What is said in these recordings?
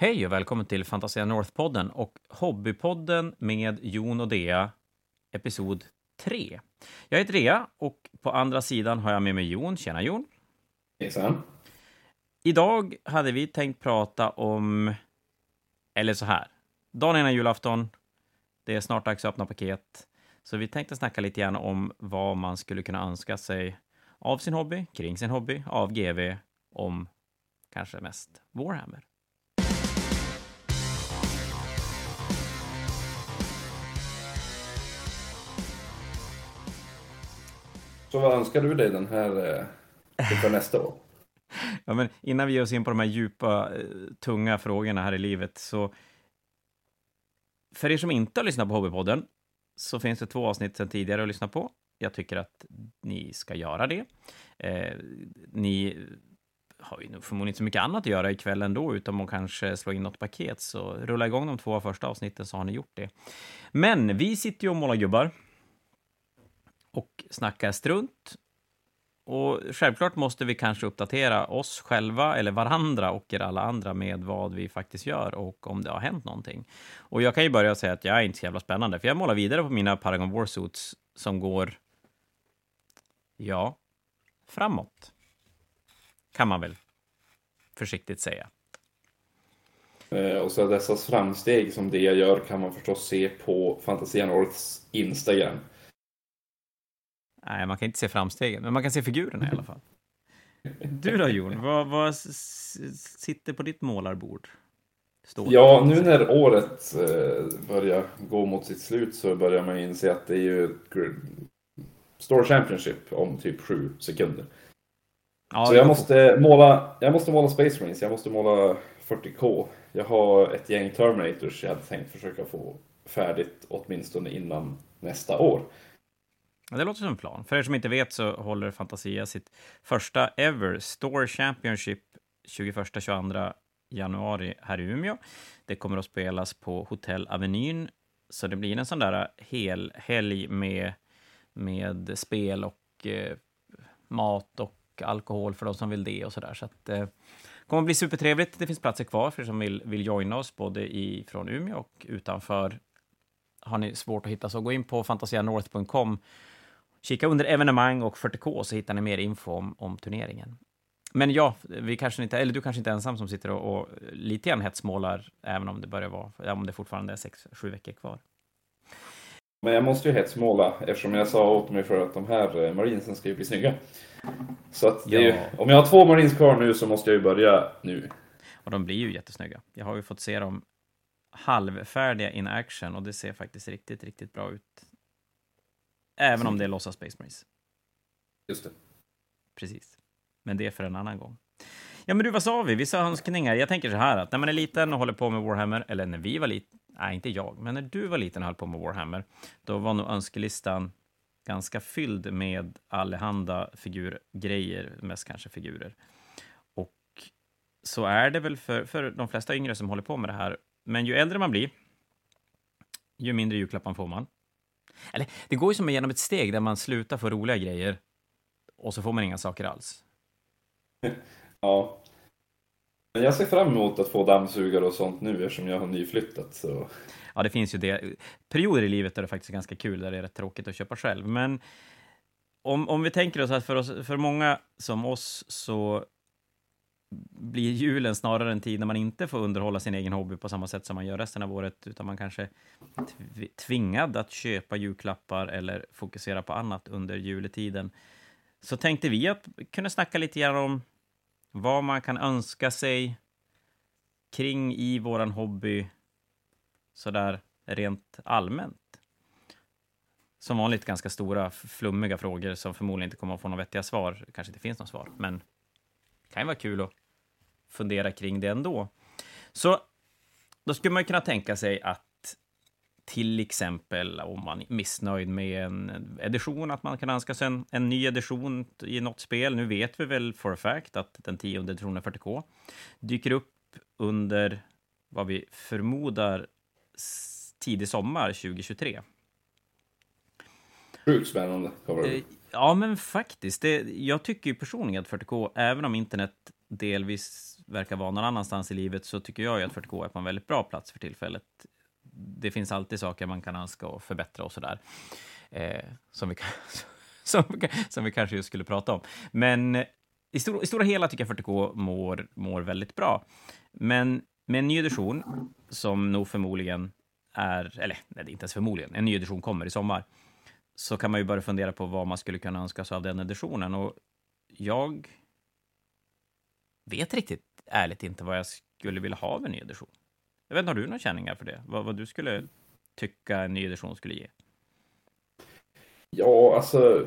Hej och välkommen till Fantasia North-podden och Hobbypodden med Jon och Dea, episod 3. Jag heter Dea och på andra sidan har jag med mig Jon. Tjena Jon. Hejsan. Idag hade vi tänkt prata om, eller så här, dagen innan julafton. Det är snart dags att öppna paket. Så vi tänkte snacka lite grann om vad man skulle kunna önska sig av sin hobby, kring sin hobby, av GV, om kanske mest Warhammer. Så vad önskar du dig den här för nästa år? Ja, men innan vi ger oss in på de här djupa, tunga frågorna här i livet, så för er som inte har lyssnat på Hobbypodden så finns det 2 avsnitt sedan tidigare att lyssna på. Jag tycker att ni ska göra det. Ni har ju förmodligen inte så mycket annat att göra ikväll ändå, utan att kanske slå in något paket. Så rulla igång de 2 första avsnitten så har ni gjort det. Men vi sitter ju och målar gubbar och snackar strunt. Och självklart måste vi kanske uppdatera oss själva eller varandra och er alla andra med vad vi faktiskt gör och om det har hänt någonting. Och jag kan ju börja säga att jag är inte så jävla spännande, för jag målar vidare på mina Paragon Warsuits som går, ja, framåt. Kan man väl försiktigt säga. Och så dessa framsteg som det jag gör kan man förstås se på Fantasia Norths Instagram. Nej, man kan inte se framstegen, men man kan se figurerna i alla fall. Du då, Jon? Vad sitter på ditt målarbord? Står ja, nu när året börjar gå mot sitt slut så börjar man inse att det är ju Store Championship om typ 7 sekunder. Ja, så jag måste måla Space Marines, jag måste måla 40k. Jag har ett gäng Terminators jag hade tänkt försöka få färdigt åtminstone innan nästa år. Ja, det låter som en plan. För er som inte vet så håller Fantasia sitt första ever Store Championship 21-22 januari här i Umeå. Det kommer att spelas på Hotel Avenyn, så det blir en sån där hel helg med spel och mat och alkohol för de som vill det och sådär. Så att kommer att bli supertrevligt. Det finns platser kvar för er som vill joina oss både från Umeå och utanför. Har ni svårt att hitta så gå in på fantasianorth.com. Kika under evenemang och 40k så hittar ni mer info om turneringen. Men ja, vi kanske inte, eller du kanske inte är ensam som sitter och lite grann hetsmålar, även om det börjar vara, om det fortfarande är 6-7 veckor kvar. Men jag måste ju hetsmåla, eftersom jag sa åt mig för att de här marinsen ska ju bli snygga. Så att det är ju, om jag har 2 marins kvar nu så måste jag ju börja nu. Och de blir ju jättesnygga. Jag har ju fått se dem halvfärdiga in action och det ser faktiskt riktigt, riktigt bra ut. Även om det är låtsas Space Marines. Just det. Precis. Men det är för en annan gång. Ja, men du, vad sa vi? Vi sa önskningar. Jag tänker så här att när man är liten och håller på med Warhammer, eller när vi var liten, nej inte jag, men när du var liten och höll på med Warhammer, då var nog önskelistan ganska fylld med allehanda figurgrejer, mest kanske figurer. Och så är det väl för de flesta yngre som håller på med det här. Men ju äldre man blir, ju mindre julklappar får man. Eller, det går ju som genom ett steg där man slutar få roliga grejer och så får man inga saker alls. Ja. Men jag ser fram emot att få dammsugare och sånt nu eftersom jag har nyflyttat. Så. Ja, det finns ju det. Perioder i livet där det faktiskt är ganska kul, där det är rätt tråkigt att köpa själv. Men om vi tänker oss att för många som oss så blir julen snarare en tid när man inte får underhålla sin egen hobby på samma sätt som man gör resten av året, utan man kanske tvingad att köpa julklappar eller fokusera på annat under juletiden. Så tänkte vi att kunna snacka lite grann om vad man kan önska sig kring i våran hobby sådär rent allmänt. Som vanligt ganska stora, flummiga frågor som förmodligen inte kommer att få några vettiga svar. Kanske inte finns någon svar, men det kan ju vara kul att fundera kring det ändå. Så då skulle man ju kunna tänka sig att till exempel om man är missnöjd med en edition, att man kan önska sig en ny edition i något spel. Nu vet vi väl for a fact att den 10:e editionen 40K dyker upp under vad vi förmodar tidig sommar 2023. Sjukt spännande. Ja, men faktiskt. Jag tycker ju personligen att 40K, även om internet delvis verkar vara någon annanstans i livet, så tycker jag ju att 40K är på en väldigt bra plats för tillfället. Det finns alltid saker man kan önska och förbättra och sådär. Som vi kanske just skulle prata om. Men i stora hela tycker jag 40K mår väldigt bra. Men med en ny edition som nog förmodligen är... Eller, nej, det är inte ens förmodligen. En ny edition kommer i sommar. Så kan man ju börja fundera på vad man skulle kunna önska sig av den editionen. Och jag vet riktigt ärligt inte vad jag skulle vilja ha av en ny edition. Jag vet inte, har du några känningar för det? Vad du skulle tycka en ny edition skulle ge? Ja, alltså...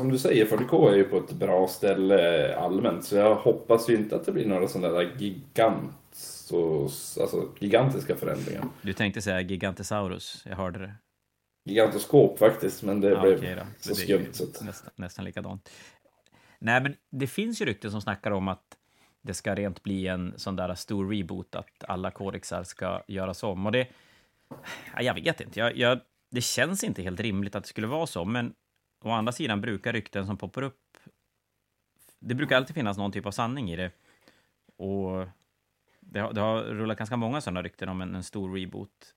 Som du säger, 40K är ju på ett bra ställe allmänt. Så jag hoppas ju inte att det blir några sådana där gigantiska förändringar. Du tänkte säga gigantosaurus, jag hörde det. Gigantoskop faktiskt, men det blev så skumt. Nästan likadant. Nej, men det finns ju rykten som snackar om att det ska rent bli en sån där stor reboot, att alla kodexar ska göras om. Och det... Jag vet inte. Det känns inte helt rimligt att det skulle vara så, men å andra sidan brukar rykten som poppar upp... Det brukar alltid finnas någon typ av sanning i det. Och det har rullat ganska många sådana rykten om en stor reboot.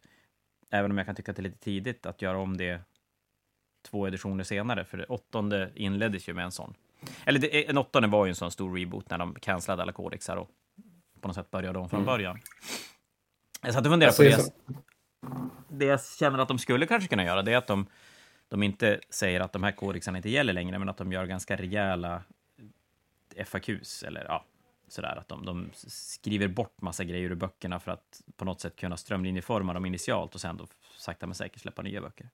Även om jag kan tycka att det är lite tidigt att göra om det 2 editioner senare. För det 8:e inleddes ju med en sån. Eller en 8:e var ju en sån stor reboot när de cancelade alla kodexar och på något sätt började om från början. Jag satt och funderade på det. Det jag känner att de skulle kanske kunna göra, det är att de inte säger att de här kodexarna inte gäller längre, men att de gör ganska rejäla FAQs eller sådär, att de skriver bort massa grejer ur böckerna för att på något sätt kunna strömlinjeforma dem initialt och sen då sakta men säkert släppa nya böcker.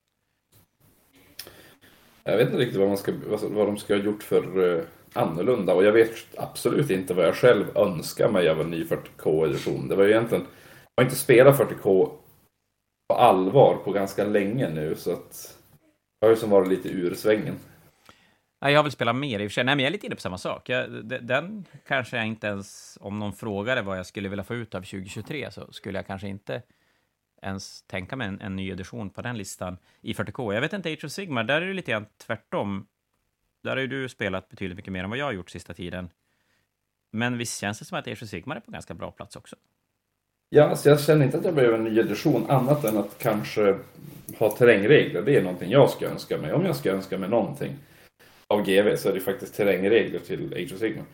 Jag vet inte riktigt vad de ska ha gjort för annorlunda, och jag vet absolut inte vad jag själv önskar mig av en ny 40K-edition. Det var ju egentligen, jag har inte spelat 40K på allvar på ganska länge nu, så att jag har ju som varit lite ur svängen. Nej, jag vill spela mer i och för sig. Nej, men jag är lite inne på samma sak. Den kanske jag inte ens, om någon frågade vad jag skulle vilja få ut av 2023, så skulle jag kanske inte ens tänka mig en ny edition på den listan i 40K. Jag vet inte, Age of Sigmar, där är det lite grann tvärtom. Där har ju du spelat betydligt mycket mer än vad jag har gjort sista tiden. Men visst känns det som att Age of Sigmar är på ganska bra plats också? Ja, så jag känner inte att jag behöver en ny edition annat än att kanske ha terrängregler. Det är någonting jag ska önska mig. Om jag ska önska mig någonting av GV så är det faktiskt terrängregler till Age of Sigmar.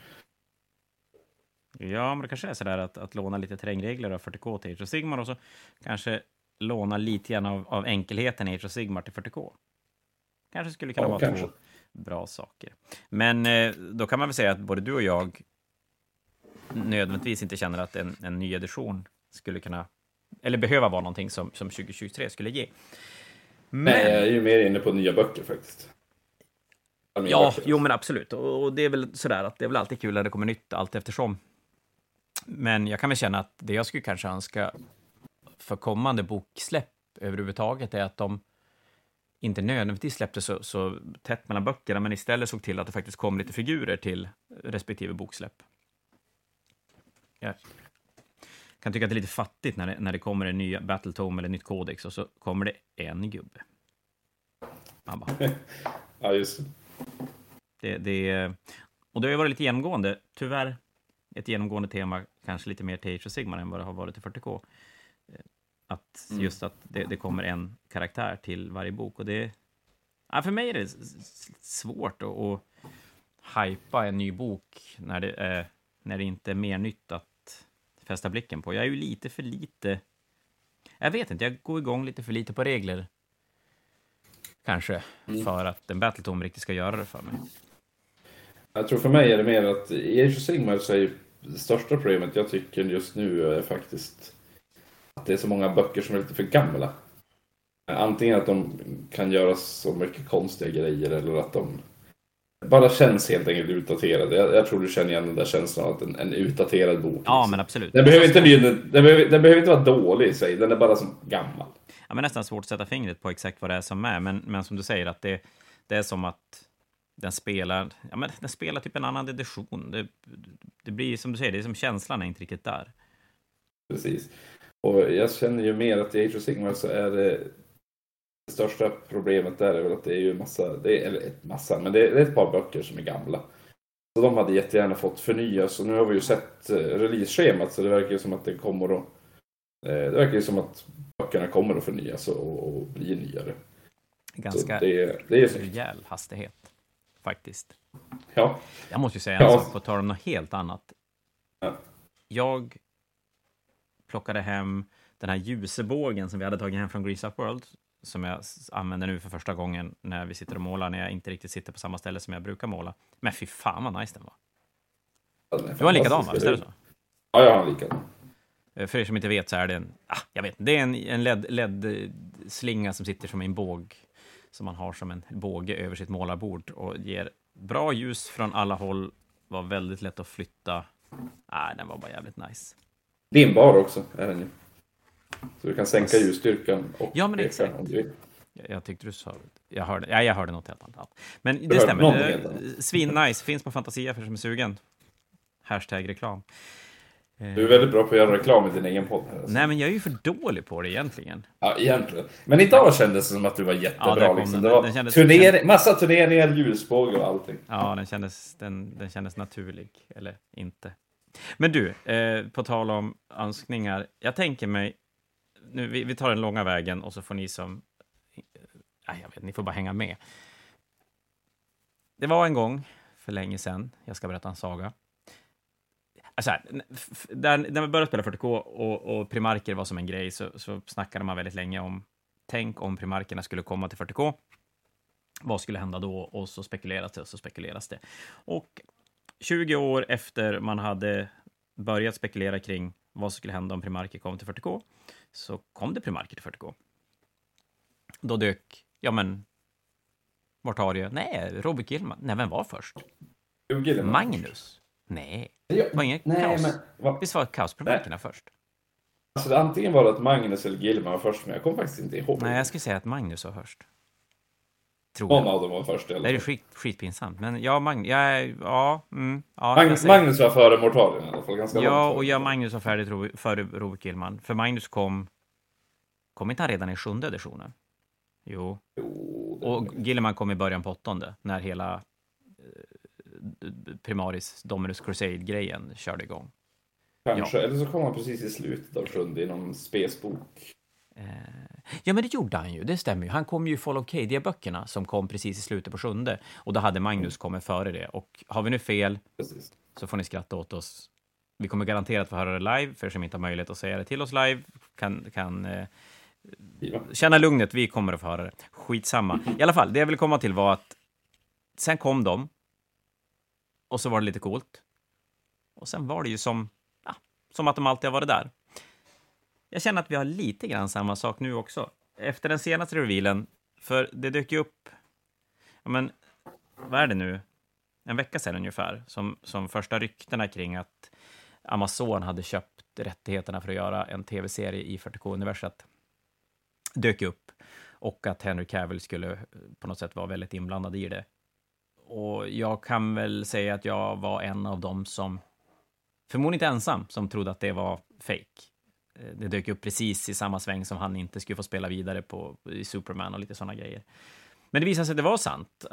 Ja, men det kanske är sådär att låna lite terrängregler av 40K till Age of Sigmar, och så kanske låna lite grann av enkelheten i Age of Sigmar till 40K. Kanske skulle kunna vara två bra saker. Men då kan man väl säga att både du och jag nödvändigtvis inte känner att en ny edition skulle kunna, eller behöva vara någonting som 2023 skulle ge. Men jag är ju mer inne på nya böcker faktiskt. Jo men absolut. Och det är väl sådär att det är väl alltid kul när det kommer nytt allt eftersom. Men jag kan väl känna att det jag skulle kanske önska för kommande boksläpp överhuvudtaget är att de inte nödvändigtvis släppte så tätt mellan böckerna, men istället såg till att det faktiskt kom lite figurer till respektive boksläpp. Jag kan tycka att det är lite fattigt när det kommer en ny Battle Tome eller nytt Kodex och så kommer det en gubbe. Man bara... Ja, just det. Och det har ju varit lite genomgående. Tyvärr ett genomgående tema, kanske lite mer till Age of Sigmar än vad det har varit till 40K. Att just att det kommer en karaktär till varje bok. Och det... Ja, för mig är det svårt att hypa en ny bok när det inte är mer nytt att fästa blicken på. Jag är ju lite för lite... Jag vet inte, jag går igång lite för lite på regler. Kanske, för att en Battle Tome riktigt ska göra det för mig. Jag tror för mig är det mer att i Age of Sigmar så är det största problemet jag tycker just nu är faktiskt att det är så många böcker som är lite för gamla. Antingen att de kan göra så mycket konstiga grejer eller att de bara känns helt enkelt utdaterade. Jag tror du känner igen den där känslan att en utdaterad bok. Ja, men absolut. Den behöver inte vara dålig i sig, den är bara som gammal. Ja, men nästan svårt att sätta fingret på exakt vad det är som är, men som du säger att det är som att den spelar typ en annan edition. Det blir som du säger, det är som känslan är inte riktigt där. Precis. Och jag känner ju mer att i Age of Sigmar så är det största problemet där är väl att det är ju en massa, men det är ett par böcker som är gamla. Så de hade jättegärna fått förnyas, och nu har vi ju sett release-schemat, så det verkar ju som att det kommer att, det verkar ju som att böckerna kommer att förnyas och bli nyare. Ganska rejäl hastighet faktiskt. Ja. Jag måste ju säga en sak på tal om något helt annat. Ja. Jag plockade hem den här ljusebågen som vi hade tagit hem från Grease Up World, som jag använder nu för första gången när vi sitter och målar, när jag inte riktigt sitter på samma ställe som jag brukar måla. Men fy fan vad nice den var. Ja, du har en likadan, va? Visst är det så? Ja, jag har en likadan. För er som inte vet så är det en, det är en LED-slinga som sitter som en båg, som man har som en båge över sitt målarbord och ger bra ljus från alla håll. Var väldigt lätt att flytta. Nej, den var bara jävligt nice. Dimbar också är den ju. Så du kan sänka ljusstyrkan och ja, men exakt. Om du vill. Jag tyckte du sa... jag hörde något helt annat. Men det stämmer. Svin-nice. Finns på Fantasia för som är sugen. #reklam. Du är väldigt bra på att göra reklam i din egen podd. Alltså. Nej, men jag är ju för dålig på det egentligen. Ja, egentligen. Men idag kändes det som att du var jättebra. Ja, liksom. Det var massa turneringar, ljusbågar och allting. Ja, den kändes naturlig. Eller inte. Men du, på tal om önskningar. Jag tänker mig... Nu, vi tar den långa vägen och så får ni som... ni får bara hänga med. Det var en gång för länge sedan. Jag ska berätta en saga. När man började spela 40K och primarker var som en grej, så snackade man väldigt länge om, tänk om primarkerna skulle komma till 40K. Vad skulle hända då? Och så spekuleras det och så spekuleras det. Och 20 år efter man hade börjat spekulera kring vad skulle hända om primarker kom till 40K, så kom det primarker till 40K. Då dök, Mortario, Roboute Guilliman. Nej, vem var först? Magnus. Nej, det var ingen kaos. Visst var kaosprimarkerna först? Alltså det antingen var det att Magnus eller Guilliman var först, men jag kommer faktiskt inte ihåg. Nej, jag skulle säga att Magnus var först. Någon av dem var först. Eller? Det är skitpinsamt. Men Magnus var före Mortario i alla fall. Ganska långt. Och Magnus var färdigt före Roboute Guilliman. För Magnus kom inte han redan i 7:e editionen? Jo. Och Guilliman kom i början på 8:e, när hela Primaris Dominus Crusade-grejen körde igång. Kanske, eller så kom han precis i slutet av 7:e i någon spesbok. Ja, men det gjorde han ju, det stämmer ju. Han kom ju i Fall of Cadia-böckerna som kom precis i slutet på 7:e. Och då hade Magnus kommit före det. Och har vi nu fel, precis, så får ni skratta åt oss. Vi kommer garanterat få höra det live, för er som inte har möjlighet att säga det till oss live kan känna lugnet, vi kommer att få höra det. Skitsamma. I alla fall, det jag ville komma till var att sen kom de, och så var det lite coolt. Och sen var det ju som att de alltid har varit där. Jag känner att vi har lite grann samma sak nu också. Efter den senaste revealen, för det dök ju upp, vad är det nu? En vecka sedan ungefär, som första ryktena kring att Amazon hade köpt rättigheterna för att göra en tv-serie i 40K-universet dök upp, och att Henry Cavill skulle på något sätt vara väldigt inblandad i det. Och jag kan väl säga att jag var en av dem som, förmodligen inte ensam, som trodde att det var fake. Det dök upp precis i samma sväng som han inte skulle få spela vidare i Superman och lite sådana grejer. Men det visade sig att det var sant.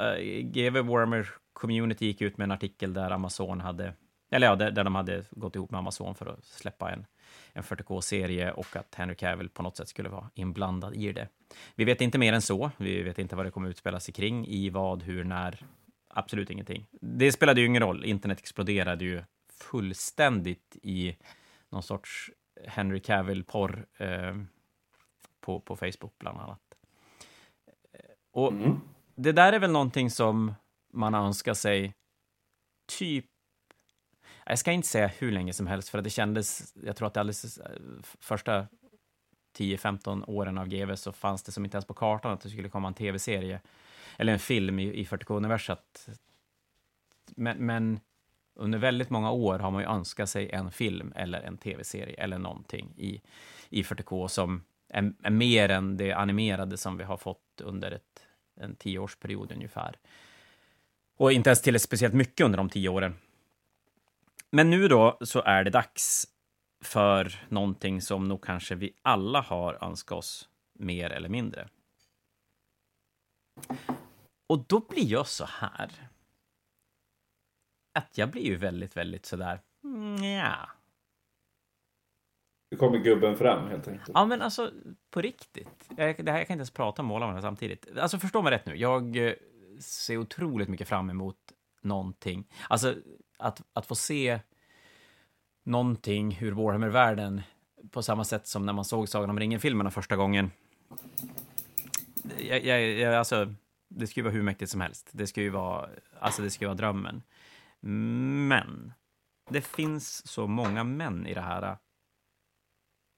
GW Warhammer Community gick ut med en artikel där Amazon hade, där de hade gått ihop med Amazon för att släppa en 40K-serie, och att Henry Cavill på något sätt skulle vara inblandad i det. Vi vet inte mer än så. Vi vet inte vad det kommer att utspela sig kring, i vad, hur, när. Absolut ingenting. Det spelade ju ingen roll. Internet exploderade ju fullständigt i någon sorts Henry Cavill-porr på Facebook bland annat. Och det där är väl någonting som man önskar sig typ... Jag ska inte säga hur länge som helst, för att det kändes... Jag tror att det alldeles första 10-15 åren av GW så fanns det som inte ens på kartan att det skulle komma en tv-serie eller en film i 40K-universet. Men under väldigt många år har man ju önskat sig en film eller en tv-serie eller någonting i 40K som är mer än det animerade som vi har fått under en 10-årsperiod ungefär. Och inte ens till speciellt mycket under de 10 åren. Men nu då så är det dags för någonting som nog kanske vi alla har önskat oss mer eller mindre. Och då blir jag så här. att jag blir ju väldigt, väldigt sådär, ja. Nu kommer gubben fram helt enkelt. Ja, men alltså, på riktigt. Jag kan inte ens prata om målarna samtidigt. Alltså, förstå mig rätt nu. Jag ser otroligt mycket fram emot någonting. Alltså, att få se någonting hur Warhammer-världen på samma sätt som när man såg Sagan om ringen-filmerna första gången. Alltså, det ska ju vara hur mäktigt som helst. Det ska ju vara, alltså, det ska ju vara drömmen. Men det finns så många män i det här.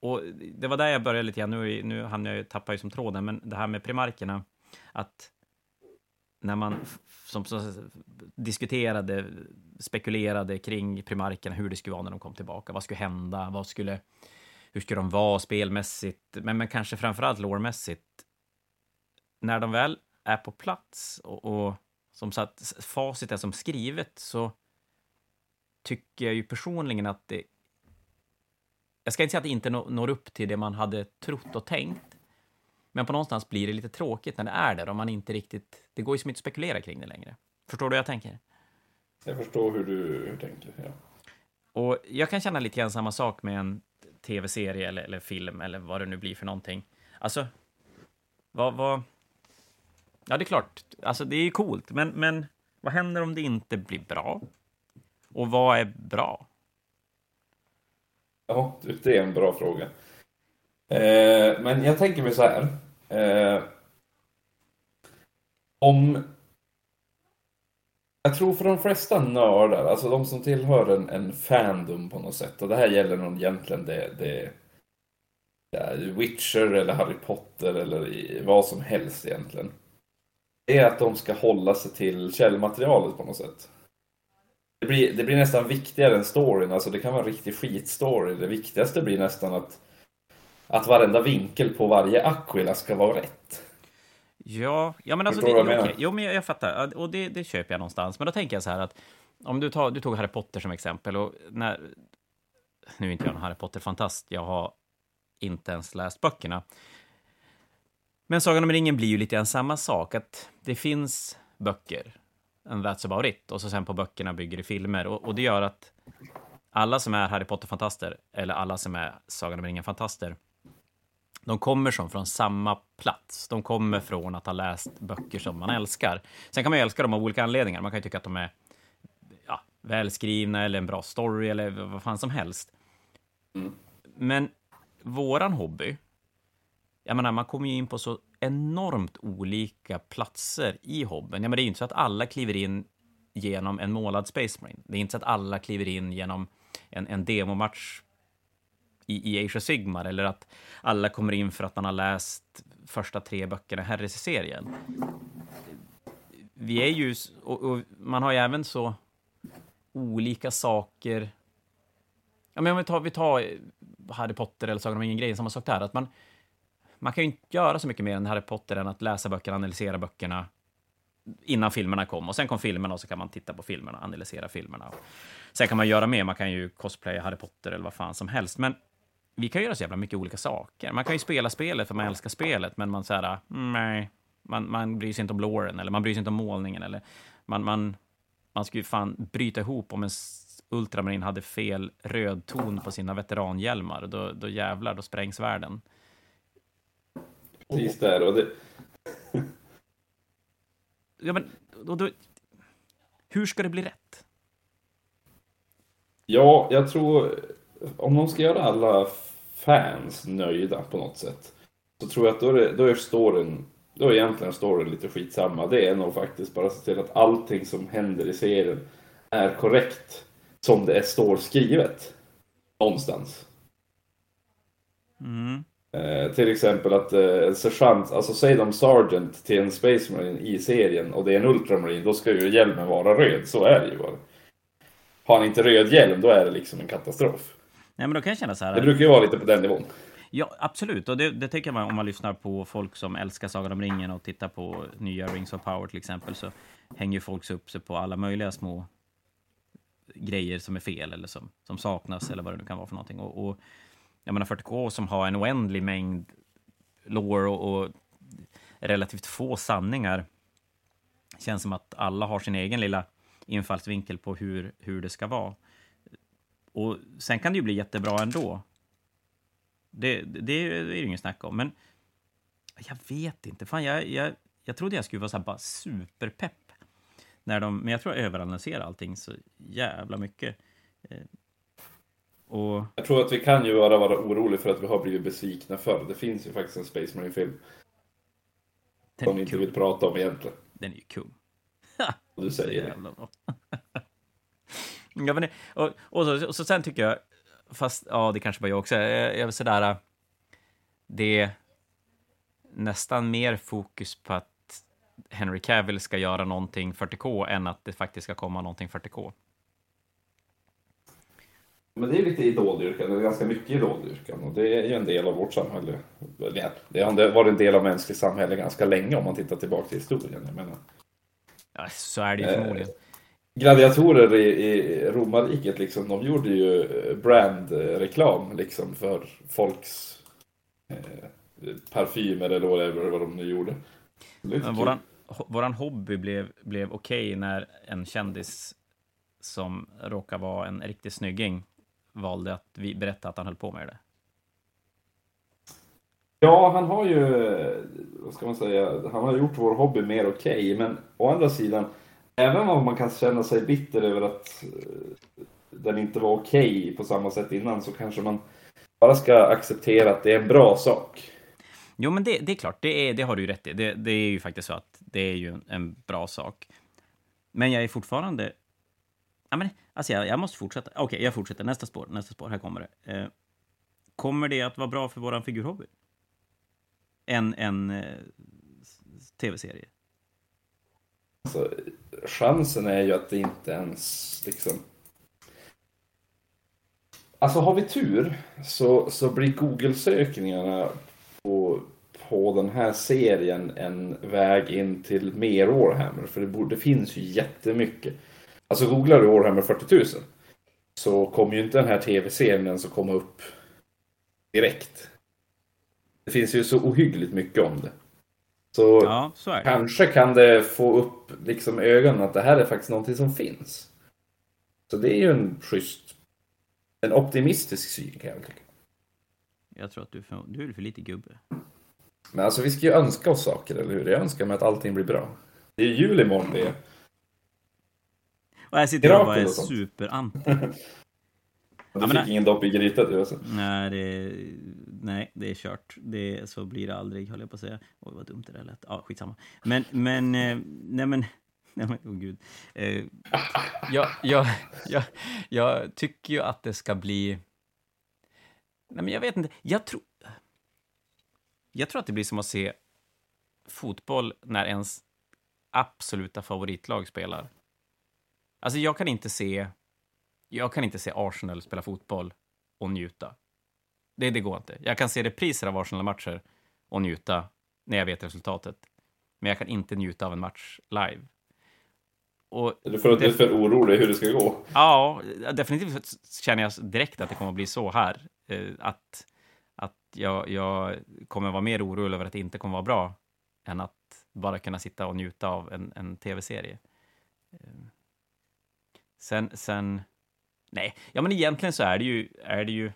Och det var där jag började lite grann. Nu hann jag ju tappa som tråden, men det här med primarkerna, att när man som spekulerade kring primarkerna, hur det skulle vara när de kom tillbaka, vad skulle hända, hur skulle de vara spelmässigt, men kanske framförallt loremässigt. När de väl är på plats och som sagt, facit är som skrivet, så tycker jag ju personligen att det, jag ska inte säga att det inte når upp till det man hade trott och tänkt, men på någonstans blir det lite tråkigt när det är där, om man inte riktigt, det går ju som inte att spekulera kring det längre. Förstår du hur jag tänker? Jag förstår hur du tänker, ja. Och jag kan känna lite grann samma sak med en tv-serie eller film eller vad det nu blir för någonting. Alltså, ja, det är klart. Alltså, det är ju coolt. Men vad händer om det inte blir bra? Och vad är bra? Ja, det är en bra fråga. Men jag tänker mig så här. Jag tror för de flesta nördar, alltså de som tillhör en fandom på något sätt, och det här gäller nog egentligen det Witcher eller Harry Potter eller vad som helst egentligen, är att de ska hålla sig till källmaterialet på något sätt. Det blir nästan viktigare än storyn. Alltså, det kan vara en riktig skitstory. Det viktigaste blir nästan att varenda vinkel på varje aquila ska vara rätt. Ja men alltså, okay. Jo, men jag fattar. Och det köper jag någonstans. Men då tänker jag så här att om du tog Harry Potter som exempel, och nu är inte jag en Harry Potter-fantast. Jag har inte ens läst böckerna. Men Sagan om ringen blir ju lite en samma sak, att det finns böcker, en that's about it, och så sen på böckerna bygger det filmer, och det gör att alla som är Harry Potter-fantaster eller alla som är Sagan om ringen-fantaster, de kommer från samma plats. De kommer från att ha läst böcker som man älskar. Sen kan man ju älska dem av olika anledningar. Man kan ju tycka att de är välskrivna eller en bra story eller vad fan som helst. Men våran hobby, jag menar, man kommer ju in på så enormt olika platser i hobben. Ja, men det är ju inte så att alla kliver in genom en målad Space Marine. Det är inte så att alla kliver in genom en demomatch i Age of Sigmar, eller att alla kommer in för att man har läst första 3 böckerna här i serien. Vi är ju, och man har ju även så olika saker. Ja, men om vi tar Harry Potter eller Sagan om ingen grej, samma sak där, att man kan ju inte göra så mycket mer än Harry Potter än att läsa böckerna, analysera böckerna innan filmerna kom. Och sen kom filmerna, och så kan man titta på filmerna, analysera filmerna. Sen kan man göra mer. Man kan ju cosplaya Harry Potter eller vad fan som helst. Men vi kan göra så jävla mycket olika saker. Man kan ju spela spelet för man älskar spelet, men man såhär, nej, man bryr sig inte om loren, eller man bryr sig inte om målningen, eller man skulle ju fan bryta ihop om en Ultramarin hade fel röd ton på sina veteranhjälmar. Då jävlar, då sprängs världen. Precis där, och det... Ja, men då, hur ska det bli rätt? Ja, jag tror om de ska göra alla fans nöjda på något sätt, så tror jag att då är egentligen storyn lite skitsamma. Det är nog faktiskt bara att se till att allting som händer i serien är korrekt som det står skrivet någonstans. Till exempel att en sergeant, alltså säg de sergeant till en Space Marine i serien, och det är en Ultramarine, då ska ju hjälmen vara röd, så är det ju bara. Har han inte röd hjälm, då är det liksom en katastrof. Nej, men då kan jag känna så här. Det brukar ju vara lite på den nivån. Ja, absolut, och det tycker man, om man lyssnar på folk som älskar Sagan om ringen och tittar på nya Rings of Power till exempel, så hänger ju folk upp sig på alla möjliga små grejer som är fel eller som saknas eller vad det nu kan vara för någonting, och jag menar 40K som har en oändlig mängd lore och relativt få sanningar. Känns som att alla har sin egen lilla infallsvinkel på hur det ska vara. Och sen kan det ju bli jättebra ändå. Det är ju ingen snack om. Men jag vet inte. Fan, jag trodde jag skulle vara så här bara superpepp. Men jag tror jag överanalyserar allting så jävla mycket. Och... jag tror att vi kan ju vara orolig för att vi har blivit besvikna förr. Det finns ju faktiskt en Space Marine-film som vi inte vill prata om egentligen. Den är ju kung. Du säger det. Ja, men, och så sen tycker jag, fast ja, det kanske bara jag också, jag vill sådär, det är nästan mer fokus på att Henry Cavill ska göra någonting 40k än att det faktiskt ska komma någonting 40k. Men det är lite idolyrkande, det är ganska mycket idolyrkande, och det är ju en del av vårt samhälle. Det har varit en del av mänskligt samhälle ganska länge om man tittar tillbaka till historien, jag menar. Ja, så är det ju förmodligen. Gladiatorer i romarriket liksom, de gjorde ju brandreklam liksom för folks parfymer eller vad de nu gjorde. Våran hobby blev okej när en kändis som råkar vara en riktig snygging valde att vi berätta att han höll på med det. Ja, han har ju, vad ska man säga, han har gjort vår hobby mer okej, men å andra sidan, även om man kan känna sig bitter över att den inte var okej på samma sätt innan, så kanske man bara ska acceptera att det är en bra sak. Jo, men det är klart, det har du ju rätt i. Det är ju faktiskt så att det är ju en bra sak. Men jag är fortfarande... ja, men, alltså jag måste fortsätta. Okej, jag fortsätter. Nästa spår, här kommer det. Kommer det att vara bra för våran figurhobby? En tv-serie? Alltså, chansen är ju att det inte ens liksom... alltså har vi tur så blir Google-sökningarna på den här serien en väg in till mer Warhammer. För det finns ju jättemycket. Alltså googlar du Warhammer 40 000 så kommer ju inte den här tv-serien så komma upp direkt. Det finns ju så ohyggligt mycket om det. Så, ja, så är det. Kanske kan det få upp liksom ögonen att det här är faktiskt någonting som finns. Så det är ju en schysst, en optimistisk syn kan jag tycka. Jag tror att du är för lite gubbe. Men alltså vi ska ju önska oss saker, eller hur? Jag önskar mig att allting blir bra. Det är jul imorgon det är. Och jag sitter och bara är superanti. Du fick ingen dopp i grytet du alltså. Nej, det är kört. Så blir det aldrig, höll jag på att säga. Oj, vad dumt det där lät. Ja, skitsamma. Men, åh gud. Jag tycker ju att det ska bli... nej, men jag vet inte. Jag tror att det blir som att se fotboll när ens absoluta favoritlag spelar. Alltså jag kan inte se Arsenal spela fotboll och njuta. Det går inte. Jag kan se repriser av Arsenal-matcher och njuta när jag vet resultatet. Men jag kan inte njuta av en match live. Och du får inte för orolig hur det ska gå. Ja, definitivt känner jag direkt att det kommer att bli så här. Att jag kommer vara mer orolig över att det inte kommer vara bra än att bara kunna sitta och njuta av en tv-serie. Sen nej, ja men egentligen så är det ju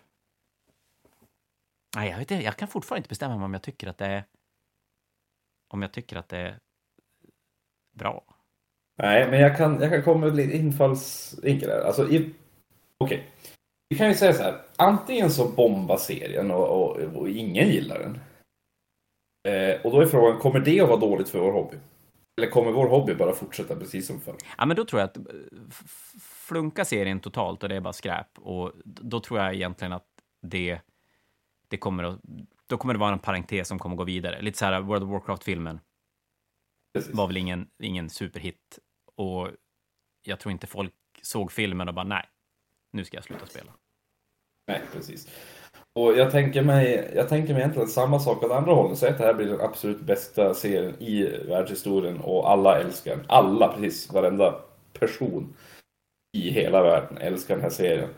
nej, jag vet inte, jag kan fortfarande inte bestämma mig om jag tycker att det är bra. Nej, men jag kan komma med lite infallsvinkel där. Alltså okej. Vi kan ju säga så här, antingen så bombar serien och ingen gillar den. Och då är frågan, kommer det att vara dåligt för vår hobby? Eller kommer vår hobby bara fortsätta precis som förr? Ja, men då tror jag att flunka serien totalt och det är bara skräp. Och då tror jag egentligen att det kommer att... då kommer det vara en parentes som kommer att gå vidare. Lite så här World of Warcraft-filmen. Precis. Var väl ingen superhit. Och jag tror inte folk såg filmen och bara nej, nu ska jag sluta spela. Nej, precis. Och jag tänker mig egentligen samma sak åt andra hållet. Så att det här blir den absolut bästa serien i världshistorien och alla älskar den. Alla, precis, varenda person i hela världen älskar den här serien.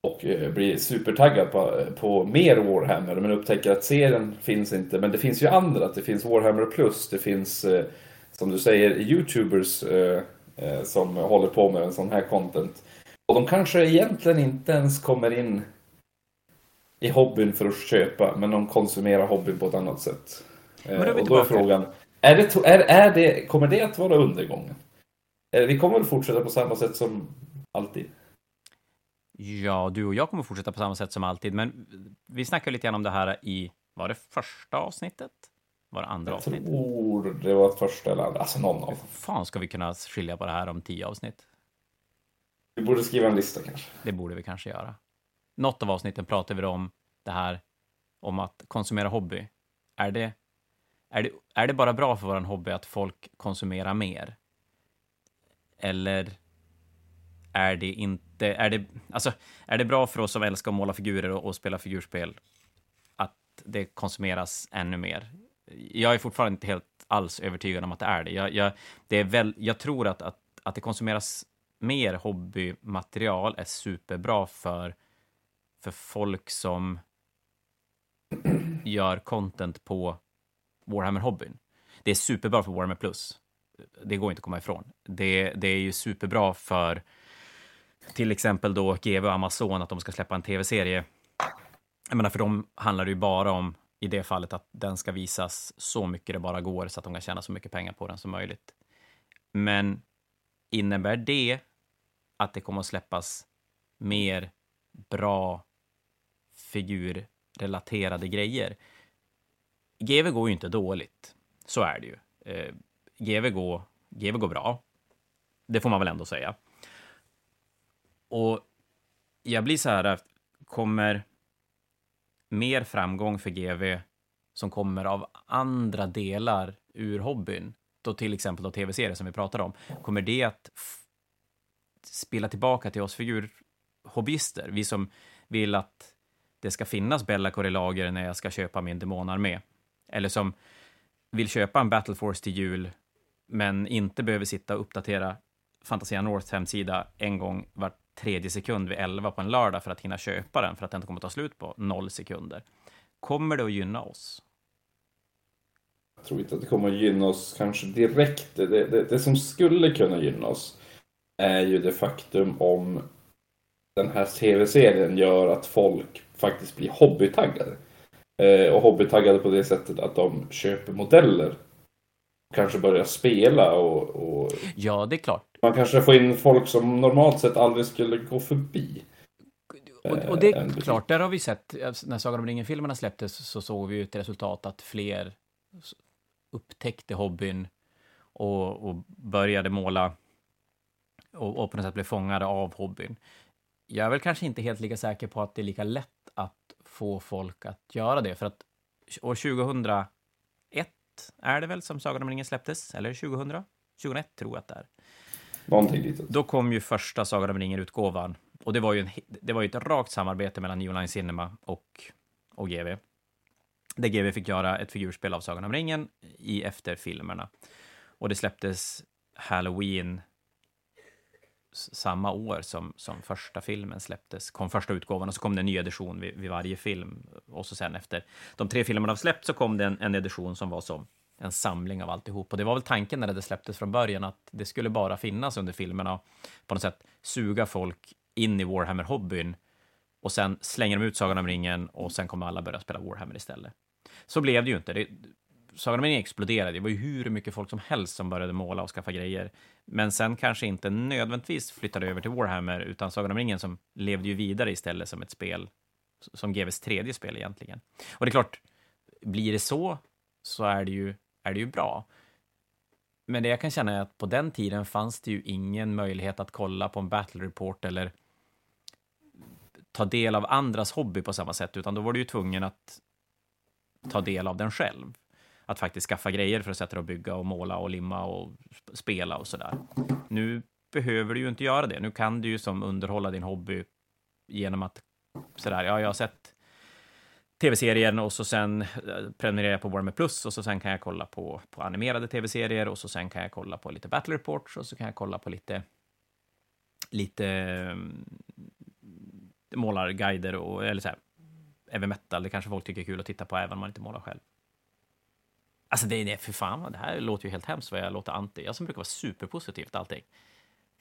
Och blir supertaggad på mer Warhammer. Men upptäcker att serien finns inte. Men det finns ju andra. Det finns Warhammer Plus. Det finns, som du säger, YouTubers som håller på med en sån här content. Och de kanske egentligen inte ens kommer in i hobbyn för att köpa, men de konsumerar hobbyn på ett annat sätt. Och då är frågan, kommer det att vara undergången? Vi kommer att fortsätta på samma sätt som alltid. Ja, du och jag kommer fortsätta på samma sätt som alltid, men vi snackade lite grann om det här i, var det första avsnittet? Var det andra avsnitt? Jag tror det var första eller andra, alltså någon av. Hur fan ska vi kunna skilja på det här om 10 avsnitt? Vi borde skriva en lista kanske. Det borde vi kanske göra. Något av avsnitten pratade vi om det här, om att konsumera hobby. Är det bara bra för våran hobby att folk konsumerar mer? Eller är det inte, är det bra för oss som älskar att måla figurer och spela figurspel att det konsumeras ännu mer? Jag är fortfarande inte helt alls övertygad om att det är det. Jag tror att det konsumeras mer hobbymaterial är superbra för folk som gör content på Warhammer-hobbyn. Det är superbra för Warhammer Plus. Det går inte att komma ifrån. Det är ju superbra för till exempel då GW och Amazon att de ska släppa en tv-serie. Jag menar, för dem handlar det ju bara om i det fallet att den ska visas så mycket det bara går så att de kan tjäna så mycket pengar på den som möjligt. Men innebär det att det kommer att släppas mer bra figurrelaterade grejer? GW går ju inte dåligt. Så är det ju. GW går bra. Det får man väl ändå säga. Och jag blir så här, kommer mer framgång för GW som kommer av andra delar ur hobbyn, då till exempel då tv-serier som vi pratade om, kommer det att spela tillbaka till oss figurhobbyister, vi som vill att det ska finnas Bellacor i lager när jag ska köpa min demonarmé, eller som vill köpa en Battleforce till jul men inte behöver sitta och uppdatera Fantasia North hemsida en gång var 3:e sekund vid 11 på en lördag för att hinna köpa den, för att den inte kommer att ta slut på 0 sekunder. Kommer det att gynna oss? Jag tror inte att det kommer att gynna oss kanske direkt. Det som skulle kunna gynna oss är ju det faktum om den här tv-serien gör att folk faktiskt blir hobbytaggade. Och hobbytaggade på det sättet att de köper modeller. Kanske börjar spela och... Ja, det är klart. Man kanske får in folk som normalt sett aldrig skulle gå förbi. Och det är klart, där har vi sett, när Sagan om ringen-filmerna släpptes så såg vi ju ett resultat att fler upptäckte hobbyn och började måla och på något sätt blev fångade av hobbyn. Jag är väl kanske inte helt lika säker på att det är lika lätt att få folk att göra det, för att år 2001 är det väl som Sagan om ringen släpptes, eller 2000? 2001 tror jag att det är. Då kom ju första Sagan om ringen-utgåvan, och det var ju ett rakt samarbete mellan New Line Cinema och GW. Där GW fick göra ett figurspel av Sagan om ringen i efterfilmerna. Och det släpptes Halloween samma år som första filmen släpptes. Kom första utgåvan, och så kom det en ny edition vid varje film. Och så sen efter de 3 filmerna har släppt så kom det en edition som var som en samling av alltihop. Och det var väl tanken när det släpptes från början att det skulle bara finnas under filmerna, på något sätt suga folk in i Warhammer-hobbyn och sen slänger de ut Sagan om ringen och sen kommer alla börja spela Warhammer istället. Så blev det ju inte. Sagan om ringen exploderade. Det var ju hur mycket folk som helst som började måla och skaffa grejer. Men sen kanske inte nödvändigtvis flyttade över till Warhammer, utan Sagan om ringen som levde ju vidare istället som ett spel, som GWs 3:e spel egentligen. Och det är klart, blir det så är det ju bra. Men det jag kan känna är att på den tiden fanns det ju ingen möjlighet att kolla på en battle report eller ta del av andras hobby på samma sätt, utan då var du ju tvungen att ta del av den själv. Att faktiskt skaffa grejer för att sätta dig och bygga och måla och limma och spela och sådär. Nu behöver du ju inte göra det. Nu kan du ju som underhålla din hobby genom att sådär, ja, jag har sett tv-serien och så sen prenumererar jag på Warhammer Plus och så sen kan jag kolla på animerade tv-serier och så sen kan jag kolla på lite battle reports och så kan jag kolla på lite målarguider eller så här, även metal. Det kanske folk tycker är kul att titta på även om man inte målar själv. Alltså det för fan, det här låter ju helt hemskt vad jag låter anti. Jag som brukar vara superpositivt allting.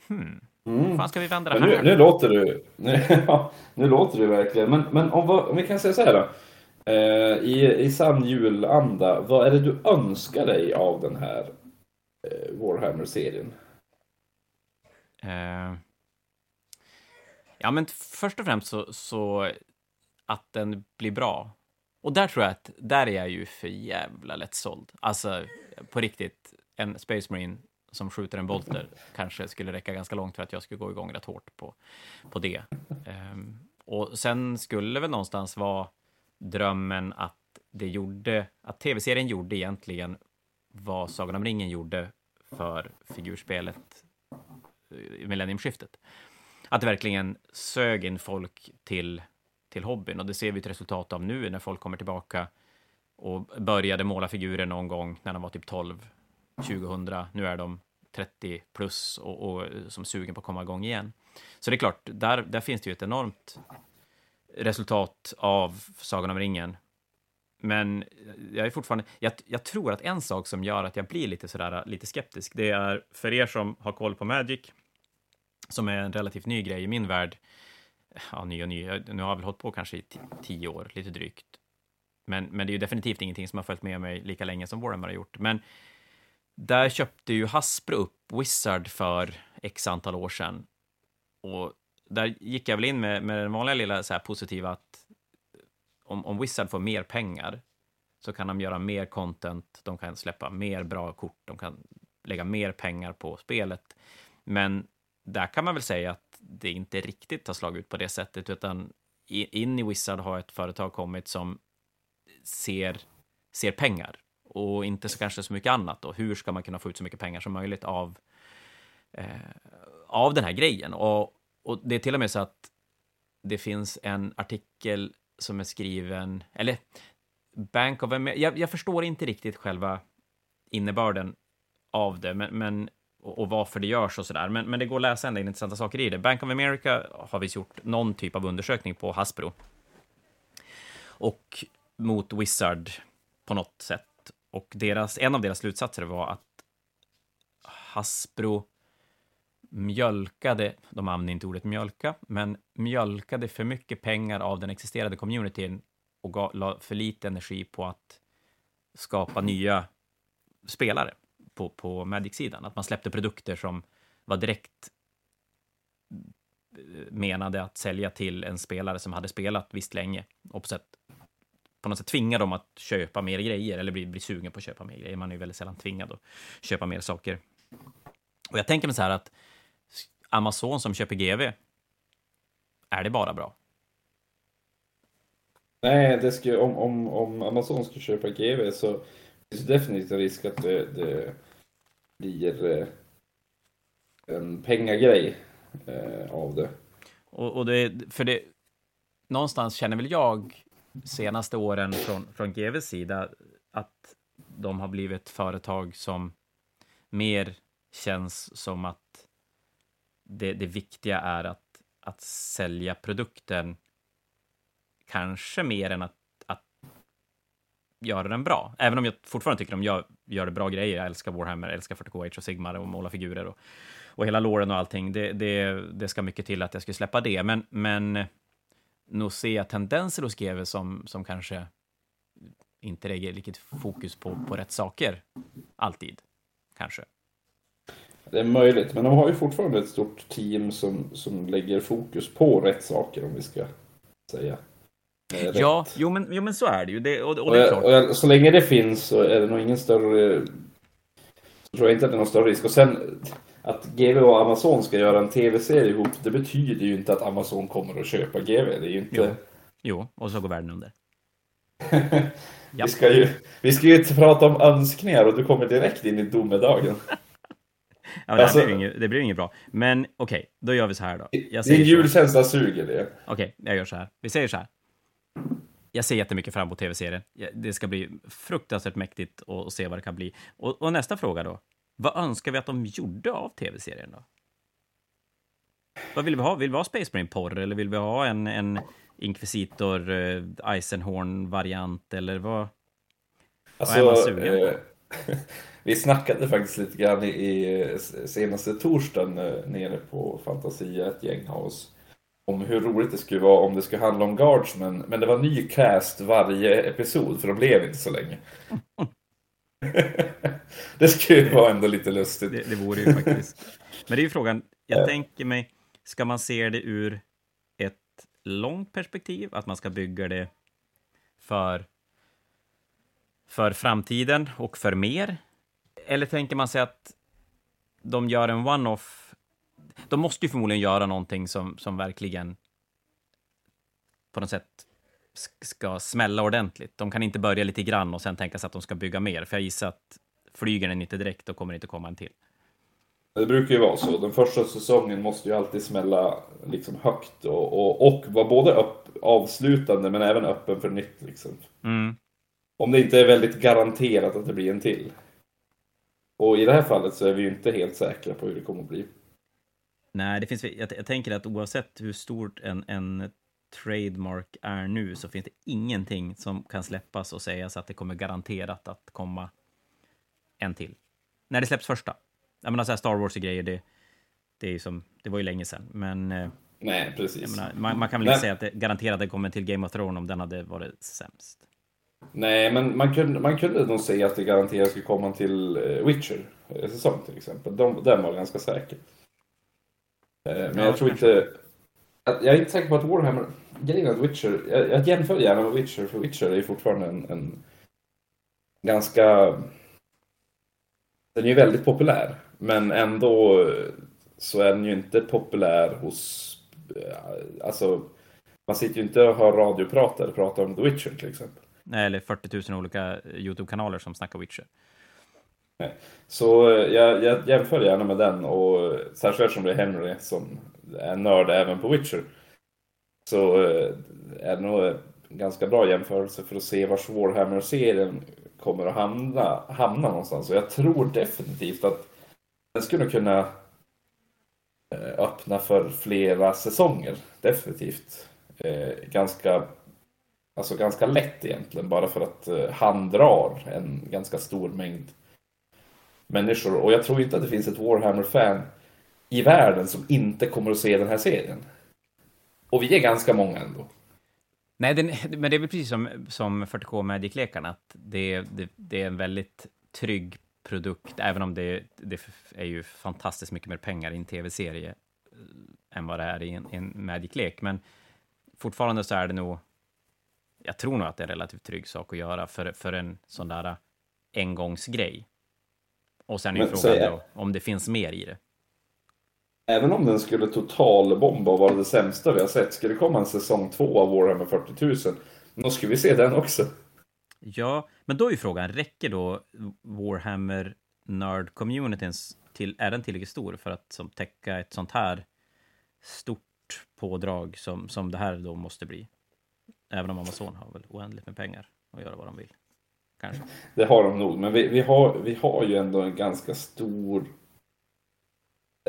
Hur fan ska vi vända det här? Nu låter du verkligen. Men om vi kan säga så här då. I sann julanda, vad är det du önskar dig av den här Warhammer-serien? Ja, men först och främst så att den blir bra. Och där tror jag att där är jag ju för jävla lätt såld. Alltså på riktigt, en Space Marine som skjuter en bolter kanske skulle räcka ganska långt för att jag skulle gå igång rätt hårt på det. Och sen skulle väl någonstans vara drömmen att att tv-serien gjorde egentligen vad Sagan om ringen gjorde för figurspelet i millenniumskiftet. Att det verkligen sög in folk till hobbyn, och det ser vi ett resultat av nu när folk kommer tillbaka och började måla figurer någon gång när de var typ 12, 2000. Nu är de 30 plus och som sugen på att komma igång igen. Så det är klart, där finns det ju ett enormt resultat av Sagan om ringen. Men jag är fortfarande... Jag tror att en sak som gör att jag blir lite skeptisk, det är för er som har koll på Magic, som är en relativt ny grej i min värld. Ja, ny och ny. Nu har jag väl hållit på kanske i 10 år, lite drygt. Men det är ju definitivt ingenting som har följt med mig lika länge som Warhammer har gjort. Men där köpte ju Hasbro upp Wizard för x antal år sedan. Och där gick jag väl in med den vanliga lilla så här positiva att om Wizard får mer pengar så kan de göra mer content, de kan släppa mer bra kort, de kan lägga mer pengar på spelet. Men där kan man väl säga att det inte riktigt har slagit ut på det sättet, utan in i Wizard har ett företag kommit som ser pengar och inte så kanske så mycket annat. Då. Hur ska man kunna få ut så mycket pengar som möjligt av den här grejen? Och det är till och med så att det finns en artikel som är skriven, eller Bank of America. Jag förstår inte riktigt själva innebörden av det, men och varför det görs och sådär. Men det går att läsa en del intressanta saker i det. Bank of America har visst gjort någon typ av undersökning på Hasbro och mot Wizard på något sätt. Och en av deras slutsatser var att Hasbro mjölkade, de använde inte ordet mjölka, men mjölkade för mycket pengar av den existerande communityn och la för lite energi på att skapa nya spelare på Magic-sidan. Att man släppte produkter som var direkt menade att sälja till en spelare som hade spelat visst länge och på något sätt tvinga dem att köpa mer grejer eller bli sugen på att köpa mer grejer. Man är ju väldigt sällan tvingad att köpa mer saker. Och jag tänker mig så här att Amazon som köper GV, är det bara bra? Nej, det skulle, om Amazon skulle köpa GV så finns det definitivt en risk att det blir en pengagrej av det. Och det, för det, någonstans känner väl jag senaste åren från GVs sida att de har blivit ett företag som mer känns som att det viktiga är att sälja produkten kanske mer än att göra den bra. Även om jag fortfarande tycker de gör bra grejer. Jag älskar Warhammer, jag älskar 40K, Age of Sigmar och måla figurer och hela låren och allting. Det ska mycket till att jag skulle släppa det. Men nog ser jag tendenser hos GV som kanske inte lägger riktigt fokus på rätt saker. Alltid, kanske. Det är möjligt, men de har ju fortfarande ett stort team som lägger fokus på rätt saker, om vi ska säga. Ja, jo, men så är det ju. Det är klart. Så länge det finns så är det nog ingen större... Så tror jag inte att det är någon större risk. Och sen, att GV och Amazon ska göra en tv-serie ihop, det betyder ju inte att Amazon kommer att köpa GV. Det är ju inte... Jo, och så går världen under. Vi ska ju inte prata om önskningar och du kommer direkt in i domedagen. Ja, alltså, det blir ju inget bra. Men okej, då gör vi så här då. Din julkänsla suger det. Okej, jag gör så här. Vi säger så här. Jag ser jättemycket fram emot tv-serien. Det ska bli fruktansvärt mäktigt att se vad det kan bli. Och nästa fråga då. Vad önskar vi att de gjorde av tv-serien då? Vad vill vi ha? Vill vi ha Space Marine-porr? Eller vill vi ha en Inquisitor Eisenhorn-variant? Eller vad? Alltså, vad är man sugen på? Vi snackade faktiskt lite grann i senaste torsdagen nere på Fantasia, ett gäng av oss, om hur roligt det skulle vara om det skulle handla om guards, men det var ny cast varje episod, för de blev inte så länge. Det skulle ju vara ändå lite lustigt. Det vore ju faktiskt. Men det är ju frågan, jag tänker mig, ska man se det ur ett långt perspektiv, att man ska bygga det för framtiden och för mer? Eller tänker man sig att de gör en one-off? De måste ju förmodligen göra någonting som verkligen på något sätt ska smälla ordentligt. De kan inte börja lite grann och sen tänka sig att de ska bygga mer. För jag gissar att flyger den inte direkt och kommer inte komma en till. Det brukar ju vara så. Den första säsongen måste ju alltid smälla liksom högt och vara både avslutande men även öppen för nytt. Liksom. Mm. Om det inte är väldigt garanterat att det blir en till. Och i det här fallet så är vi ju inte helt säkra på hur det kommer att bli. Nej, det finns, jag tänker att oavsett hur stort en trademark är nu så finns det ingenting som kan släppas och sägas att det kommer garanterat att komma en till. När det släpps första. Jag menar så här Star Wars och grejer, det är ju som, det var ju länge sedan. Men nej, precis. Menar, man kan väl inte säga att det garanterat det kommer till Game of Thrones om den hade varit sämst. Nej, men man kunde nog säga att det garanterat skulle komma till Witcher säsong till exempel. Den var ganska säker. Men jag tror inte... Jag är inte säker på att Warhammer... Grejen att Witcher... Jag jämför gärna med Witcher, för Witcher är ju fortfarande en ganska... Den är ju väldigt populär. Men ändå så är den ju inte populär hos... Alltså, man sitter ju inte och hör radioprat eller pratar om The Witcher till exempel. Nej, eller 40 000 olika YouTube-kanaler som snackar Witcher. Så jag jämför gärna med den, och särskilt som det är Henry som är nörd även på Witcher, så är det nog en ganska bra jämförelse för att se var Warhammer-serien kommer att hamna någonstans. Och jag tror definitivt att den skulle kunna öppna för flera säsonger, definitivt. Ganska lätt egentligen, bara för att han drar en ganska stor mängd människor. Och jag tror inte att det finns ett Warhammer-fan i världen som inte kommer att se den här serien. Och vi är ganska många ändå. Nej, men det är väl precis som 40K Magic-lekarna, att det är en väldigt trygg produkt, även om det är ju fantastiskt mycket mer pengar i en tv-serie än vad det är i en Magic-lek. Men fortfarande så är det nog, jag tror nog att det är en relativt trygg sak att göra för en sån där engångsgrej. Och sen är ju frågan då, om det finns mer i det. Även om den skulle totalbomba och vara det sämsta vi har sett, skulle det komma en säsong 2 av Warhammer 40 000, då skulle vi se den också. Ja, men då är ju frågan, räcker då Warhammer nerd-communityns är den tillräckligt stor för att som täcka ett sånt här stort pådrag som det här då måste bli? Även om Amazon har väl oändligt med pengar och göra vad de vill. Kanske. Det har de nog, men vi har ju ändå en ganska stor,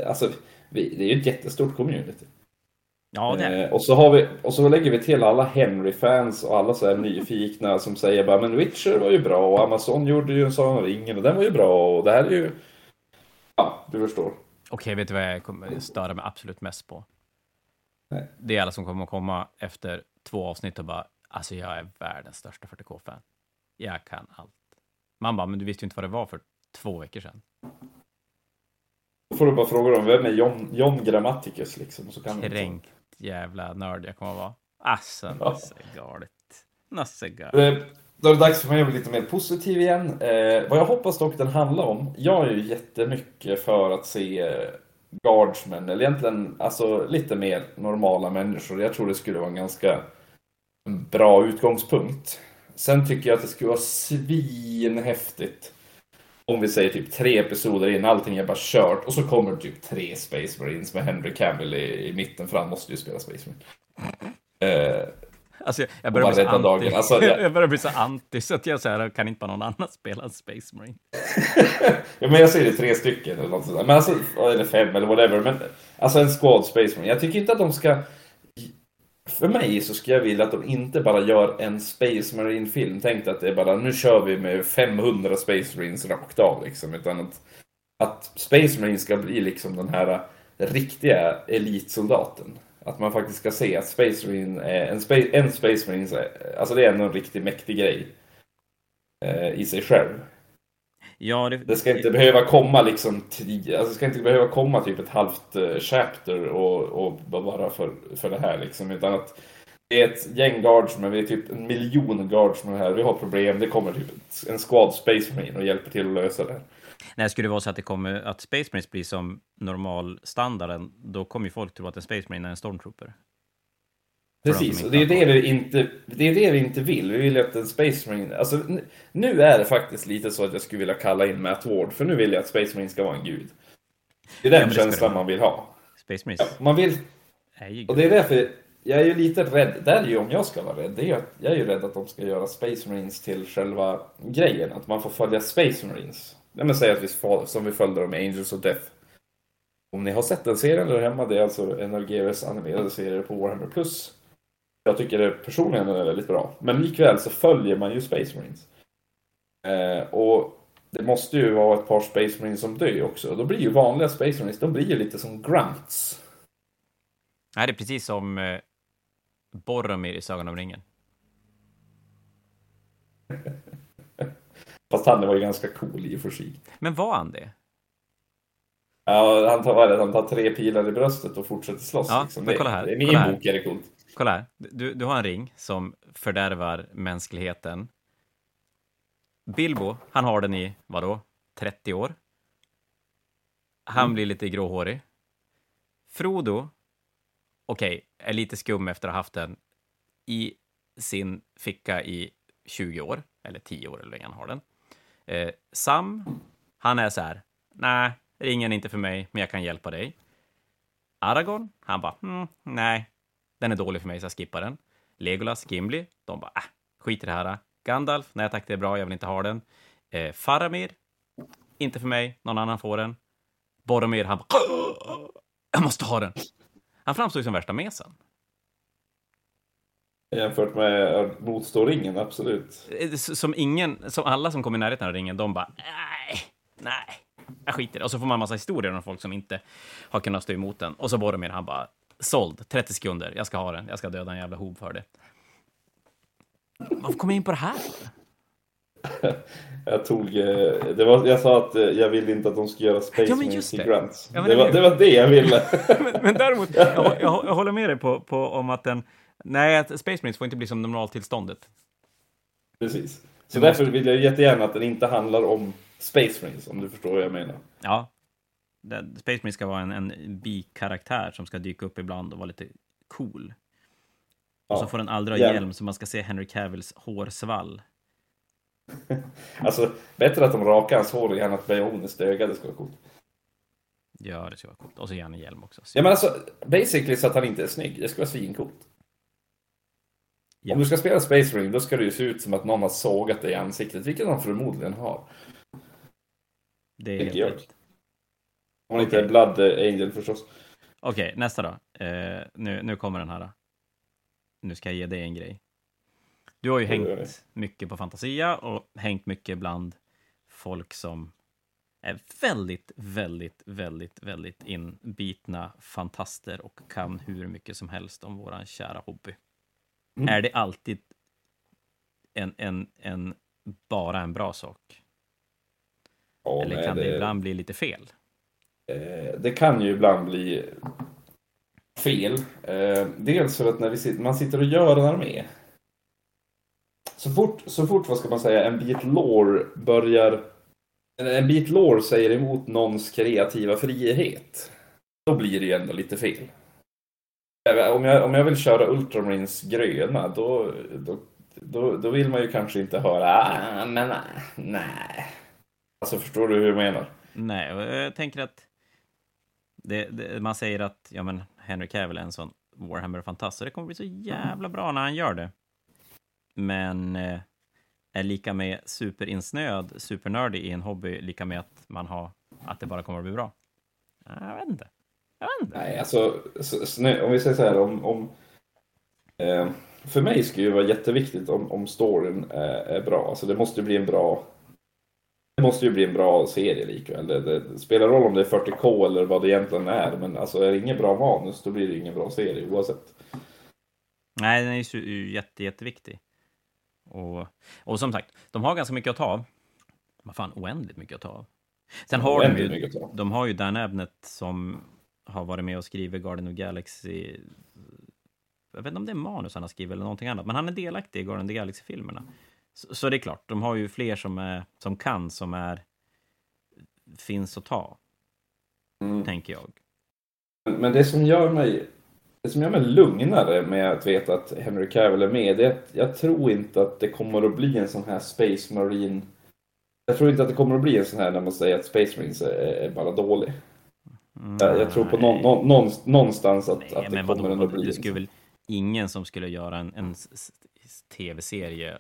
alltså det är ju ett jättestort community. Ja, det är. Och så lägger vi till alla Henry-fans och alla så här nyfikna som säger bara, men Witcher var ju bra och Amazon gjorde ju en Sagan om ringen och den var ju bra och det här är ju, ja, du förstår. Okej, vet du vad jag kommer störa mig absolut mest på? Nej. Det är alla som kommer komma efter 2 avsnitt och bara, alltså jag är världens största 40K-fan. Jag kan allt. Man bara, men du visste ju inte vad det var för 2 veckor sedan. Då får du bara fråga om vem är John Grammaticus liksom. Så kan kränkt jävla nörd jag kommer att vara. Asså, nassegalet. Då är det dags för mig att bli lite mer positiv igen. Vad jag hoppas dock den handlar om. Jag är ju jättemycket för att se guardsmen. Eller egentligen alltså, lite mer normala människor. Jag tror det skulle vara en ganska bra utgångspunkt. Sen tycker jag att det skulle vara svinhäftigt om vi säger typ 3 episoder innan allting är bara kört och så kommer typ 3 Space Marines med Henry Cavill i mitten, för han måste ju spela Space Marines. Alltså, jag börjar bli så anti. Alltså, jag börjar bli så anti så att jag säger, kan inte bara någon annan spela en Space Marine? Ja, men jag säger det 3 stycken eller något sådär. Men alltså, eller 5 eller whatever. Men, alltså en squad Space Marine. Jag tycker inte att de ska för mig så skulle jag vilja att de inte bara gör en Space Marine-film. Tänk att det är bara, nu kör vi med 500 Space Marines rakt av liksom. Utan att Space Marine ska bli liksom den här riktiga elitsoldaten. Att man faktiskt ska se att Space Marine är en Space Marine, alltså det är en riktigt mäktig grej i sig själv. Ja, det ska inte behöva komma liksom alltså ska inte behöva komma typ ett halvt chapter och bara för det här liksom, utan att det är ett gäng guards, men vi är typ en miljon guards med det här, vi har problem, det kommer typ en squad Space Marine och hjälper till att lösa det. Nej, skulle det vara så att det kommer att Space Marines blir som normal standarden, då kommer ju folk tro att en Space Marine är en stormtrooper. Precis, och det är det vi inte vill. Vi vill att en Space Marine... Alltså, nu är det faktiskt lite så att jag skulle vilja kalla in Matt Ward, för nu vill jag att Space Marine ska vara en gud. Det är den känslan man vill ha. Space Marines. Ja, man vill... Och det är därför jag är ju lite rädd. Det är ju om jag ska vara rädd. Det är att jag är ju rädd att de ska göra Space Marines till själva grejen. Att man får följa Space Marines. Jag menar, säg att vi följde dem i Angels of Death. Om ni har sett den serien där hemma, det är alltså en av GVs animerade serier på Warhammer+. Jag tycker det personligen är väldigt bra. Men likväl så följer man ju Space Marines. Och det måste ju vara ett par Space Marines som dör också. Och då blir ju vanliga Space Marines, de blir ju lite som grunts. Nej, det är precis som Boromir i Sagan om ringen. Fast han var ju ganska cool i och för sig. Men var han det? Ja, han tar tre pilar i bröstet och fortsätter slåss. Ja, liksom. Men kolla här. I min bok är det coolt. Kolla här, du har en ring som fördärvar mänskligheten. Bilbo, han har den i, vadå, 30 år. Han blir lite gråhårig. Frodo, är lite skum efter att ha haft den i sin ficka i 20 år, eller 10 år eller länge han har den. Sam, han är så här, nej, ringen är inte för mig, men jag kan hjälpa dig. Aragorn, han bara, nej. Den är dålig för mig, så jag skippar den. Legolas, Gimli, de bara, skit i det här. Gandalf, nej tack, det är bra, jag vill inte ha den. Faramir, inte för mig, någon annan får den. Boromir, han bara, jag måste ha den. Han framstod som värsta mesen. Jämfört med motståringen, absolut. Som alla som kommer i närheten av ringen, de bara, nej, jag skiter. Och så får man en massa historier om folk som inte har kunnat stå emot den. Och så Boromir, han bara, såld, 30 sekunder. Jag ska ha den. Jag ska döda en jävla hob för det. Varför kom jag in på det här? Jag sa att jag ville inte att de skulle göra Space Marines till grunts. Ja, det var det jag ville. men däremot, jag håller med dig om att att Space Marines får inte bli som normaltillståndet. Precis. Så därför vill jag jättegärna att den inte handlar om Space Marines, om du förstår vad jag menar. Ja. Space Marine ska vara en bikaraktär som ska dyka upp ibland och vara lite cool. Ja. Och så får den aldrig ha hjälm så man ska se Henry Cavills hårsvall. Alltså, bättre att de rakar hans hår än att Bajonis döga, det ska vara coolt. Ja, det ska vara coolt. Och så gärna hjälm också. Ja, men alltså, basically så att han inte är snygg. Det ska vara svincoolt. Ja. Om du ska spela Space Marine, då ska det ju se ut som att någon har sågat dig i ansiktet, vilket han förmodligen har. Det är helt rätt. Om inte en Blood Angel förstås. Okej, nästa då. Nu kommer den här då. Nu ska jag ge dig en grej. Du har ju hängt mycket på Fantasia och hängt mycket bland folk som är väldigt, väldigt, väldigt, väldigt inbitna fantaster och kan hur mycket som helst om våran kära hobby. Mm. Är det alltid bara en bra sak? Oh, eller kan det ibland bli lite fel? Det kan ju ibland bli fel. Dels för att när man sitter och gör en armé, så fort vad ska man säga, en bit lore säger emot någons kreativa frihet, då blir det ju ändå lite fel. Om jag vill köra Ultramarines gröna, då vill man ju kanske inte höra men nej. Alltså, förstår du hur jag menar? Nej, jag tänker att man säger att Henry Cavill är en sån Warhammer-fantast, så det kommer bli så jävla bra när han gör det. Men är lika med superinsnöd, supernördig i en hobby, lika med att man har att det bara kommer att bli bra. Jag vet inte. Nej, alltså, om vi säger så här, om För mig skulle det vara jätteviktigt om storyn är bra. Alltså det måste ju bli en bra... Det måste ju bli en bra serie likväl. Det spelar roll om det är 40k eller vad det egentligen är. Men alltså är det ingen bra manus, då blir det ingen bra serie oavsett. Nej, den är ju jätteviktig. Och som sagt, de har ganska mycket att ta av. Vad fan, oändligt mycket att ta av. Sen har de har ju Dan Abnett som har varit med och skrivit Guardians of the Galaxy. Jag vet inte om det är manus han har skrivit eller någonting annat. Men han är delaktig i Guardians of the Galaxy-filmerna. Så det är klart, de har ju fler som finns att ta, tänker jag. Men det som gör mig lugnare med att veta att Henry Cavill är med, det är att jag tror inte att det kommer att bli en sån här Space Marine. Jag tror inte att det kommer att bli en sån här när man säger att Space Marines är bara dålig. Jag tror på någonstans att det kommer att bli. Det skulle väl ingen som skulle göra en tv-serie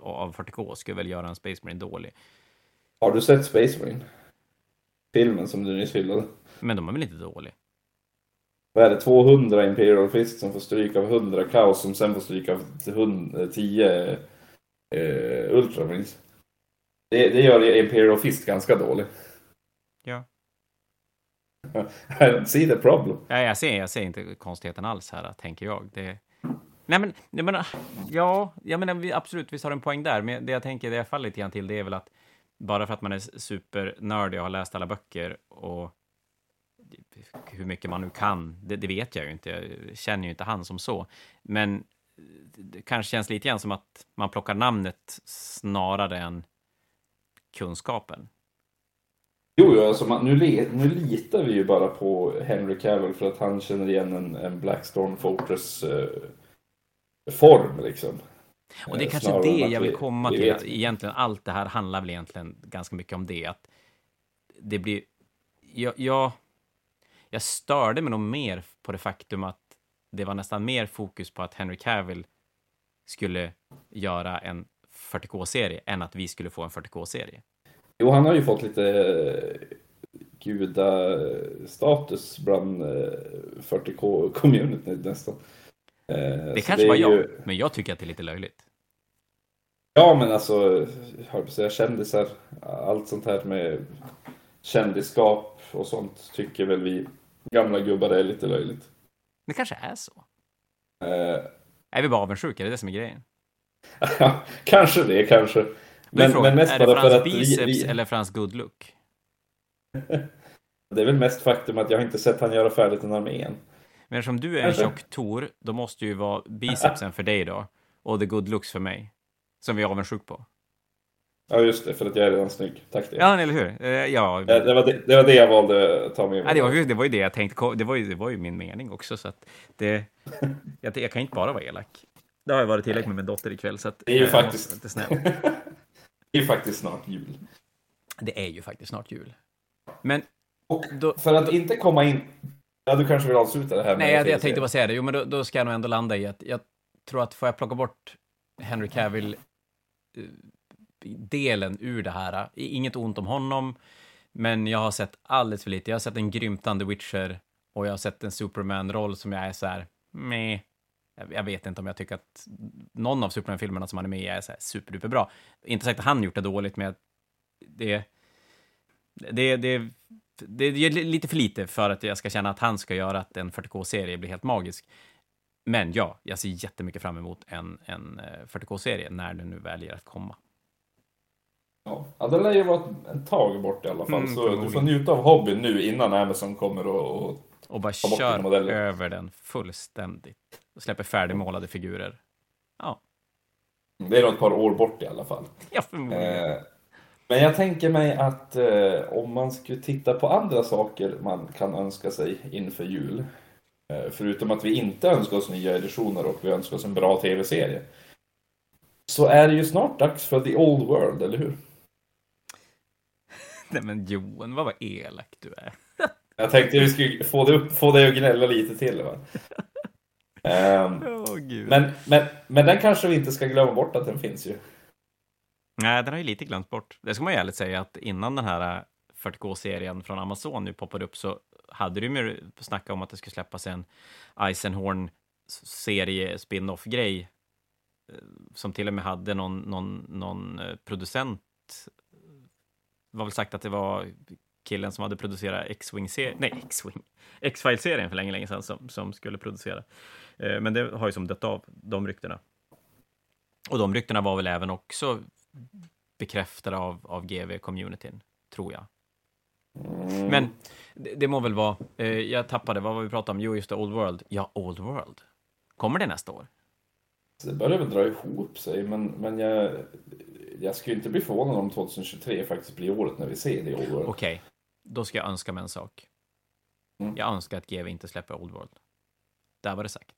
av 40K skulle väl göra en Space Marine dålig. Har du sett Space Marine? Filmen som du nyss hyllade. Men de är väl inte dålig? Vad är det? 200 Imperial Fist som får stryk av 100 Kaos som sen får stryk av 10 Ultramarines. Det gör Imperial Fist ganska dålig. Ja. I don't see the problem. Ja, jag ser inte konstigheten alls här, tänker jag. Jag menar, absolut, visst har en poäng där. Men det jag tänker, det jag faller lite grann till, det är väl att bara för att man är supernördig och har läst alla böcker och hur mycket man nu kan, det vet jag ju inte. Jag känner ju inte han som så. Men det kanske känns lite grann som att man plockar namnet snarare än kunskapen. Jo, alltså nu litar vi ju bara på Henry Cavill för att han känner igen en Blackstorm Fortress form, liksom. Och det är kanske det jag vill komma till. Egentligen, allt det här handlar väl egentligen ganska mycket om det. Att det blir... Jag störde mig nog mer på det faktum att det var nästan mer fokus på att Henry Cavill skulle göra en 40K-serie än att vi skulle få en 40K-serie. Jo, han har ju fått lite gudastatus bland 40K-community nästan. Det kanske var jag, men jag tycker att det är lite löjligt. Ja, men alltså, jag kändisar, allt sånt här med kändisskap och sånt tycker väl vi gamla gubbar är lite löjligt. Det kanske är så. Är vi bara avundsjuka, det är det som är grejen. kanske det. Men mest är det för att biceps eller Frans good look? Det är väl mest faktum att jag inte sett han göra färdigt en armé än. Men som du är en tjock Tor, då måste ju vara bicepsen för dig då. Och the good looks för mig. Som vi är avundsjuk på. Ja, just det. För att jag är redan snygg. Tack det. Ja, eller hur? Ja. Det var det jag valde att ta med mig. Ja, det var ju det jag tänkte. Det var ju min mening också. Så att jag kan inte bara vara elak. Det har jag varit tillräckligt med min dotter ikväll. Så att, det är ju faktiskt... Det är ju faktiskt snart jul. Det är ju faktiskt snart jul. Men... Och då, för att inte komma in... Ja, du kanske vill avsluta det här. Nej, jag tänkte bara säga det. Jo, men då ska jag nog ändå landa i att jag tror att får jag plocka bort Henry Cavill-delen ur det här. Inget ont om honom, men jag har sett alldeles för lite. Jag har sett en grymtande Witcher och jag har sett en Superman-roll som jag är så här... Meh. Jag vet inte om jag tycker att någon av Superman-filmerna som han är med i är så här superduperbra. Inte sagt att han gjort det dåligt, men det är lite för lite för att jag ska känna att han ska göra att en 40K-serie blir helt magisk. Men ja, jag ser jättemycket fram emot en 40K-serie när den nu väljer att komma. Ja, det lär ju vara ett tag bort i alla fall. Så du får njuta av hobbyn nu innan Amazon kommer och bara kör över den fullständigt. Och släpper färdigmålade figurer. Ja. Det är nog ett par år bort i alla fall. Ja, förmodligen. Men jag tänker mig att om man skulle titta på andra saker man kan önska sig inför jul, förutom att vi inte önskar oss nya editioner och vi önskar oss en bra tv-serie, så är det ju snart dags för The Old World, eller hur? Nej men Johan, vad elak du är. Jag tänkte att vi skulle få dig att gnälla lite till, va? Gud. Men den kanske vi inte ska glömma bort att den finns ju. Nej, den har ju lite glömt bort. Det ska man ju ärligt säga att innan den här 40K-serien från Amazon nu poppade upp så hade du ju snackat om att det skulle släppas en Eisenhorn serie spin-off-grej som till och med hade någon producent. Det var väl sagt att det var killen som hade producerat X-Files-serien för länge sedan som skulle producera. Men det har ju som dött av, de ryktena. Och de ryktena var väl även också bekräftade av GV-communityn, tror jag. Men det må väl vara... jag tappade, vad var vi pratade om? Jo, just det, Old World. Ja, Old World. Kommer det nästa år? Det börjar väl dra ihop sig, men jag skulle inte bli förvånad om 2023 faktiskt blir året när vi ser det i Old World. Okej, då ska jag önska mig en sak. Jag önskar att GV inte släpper Old World. Där var det sagt.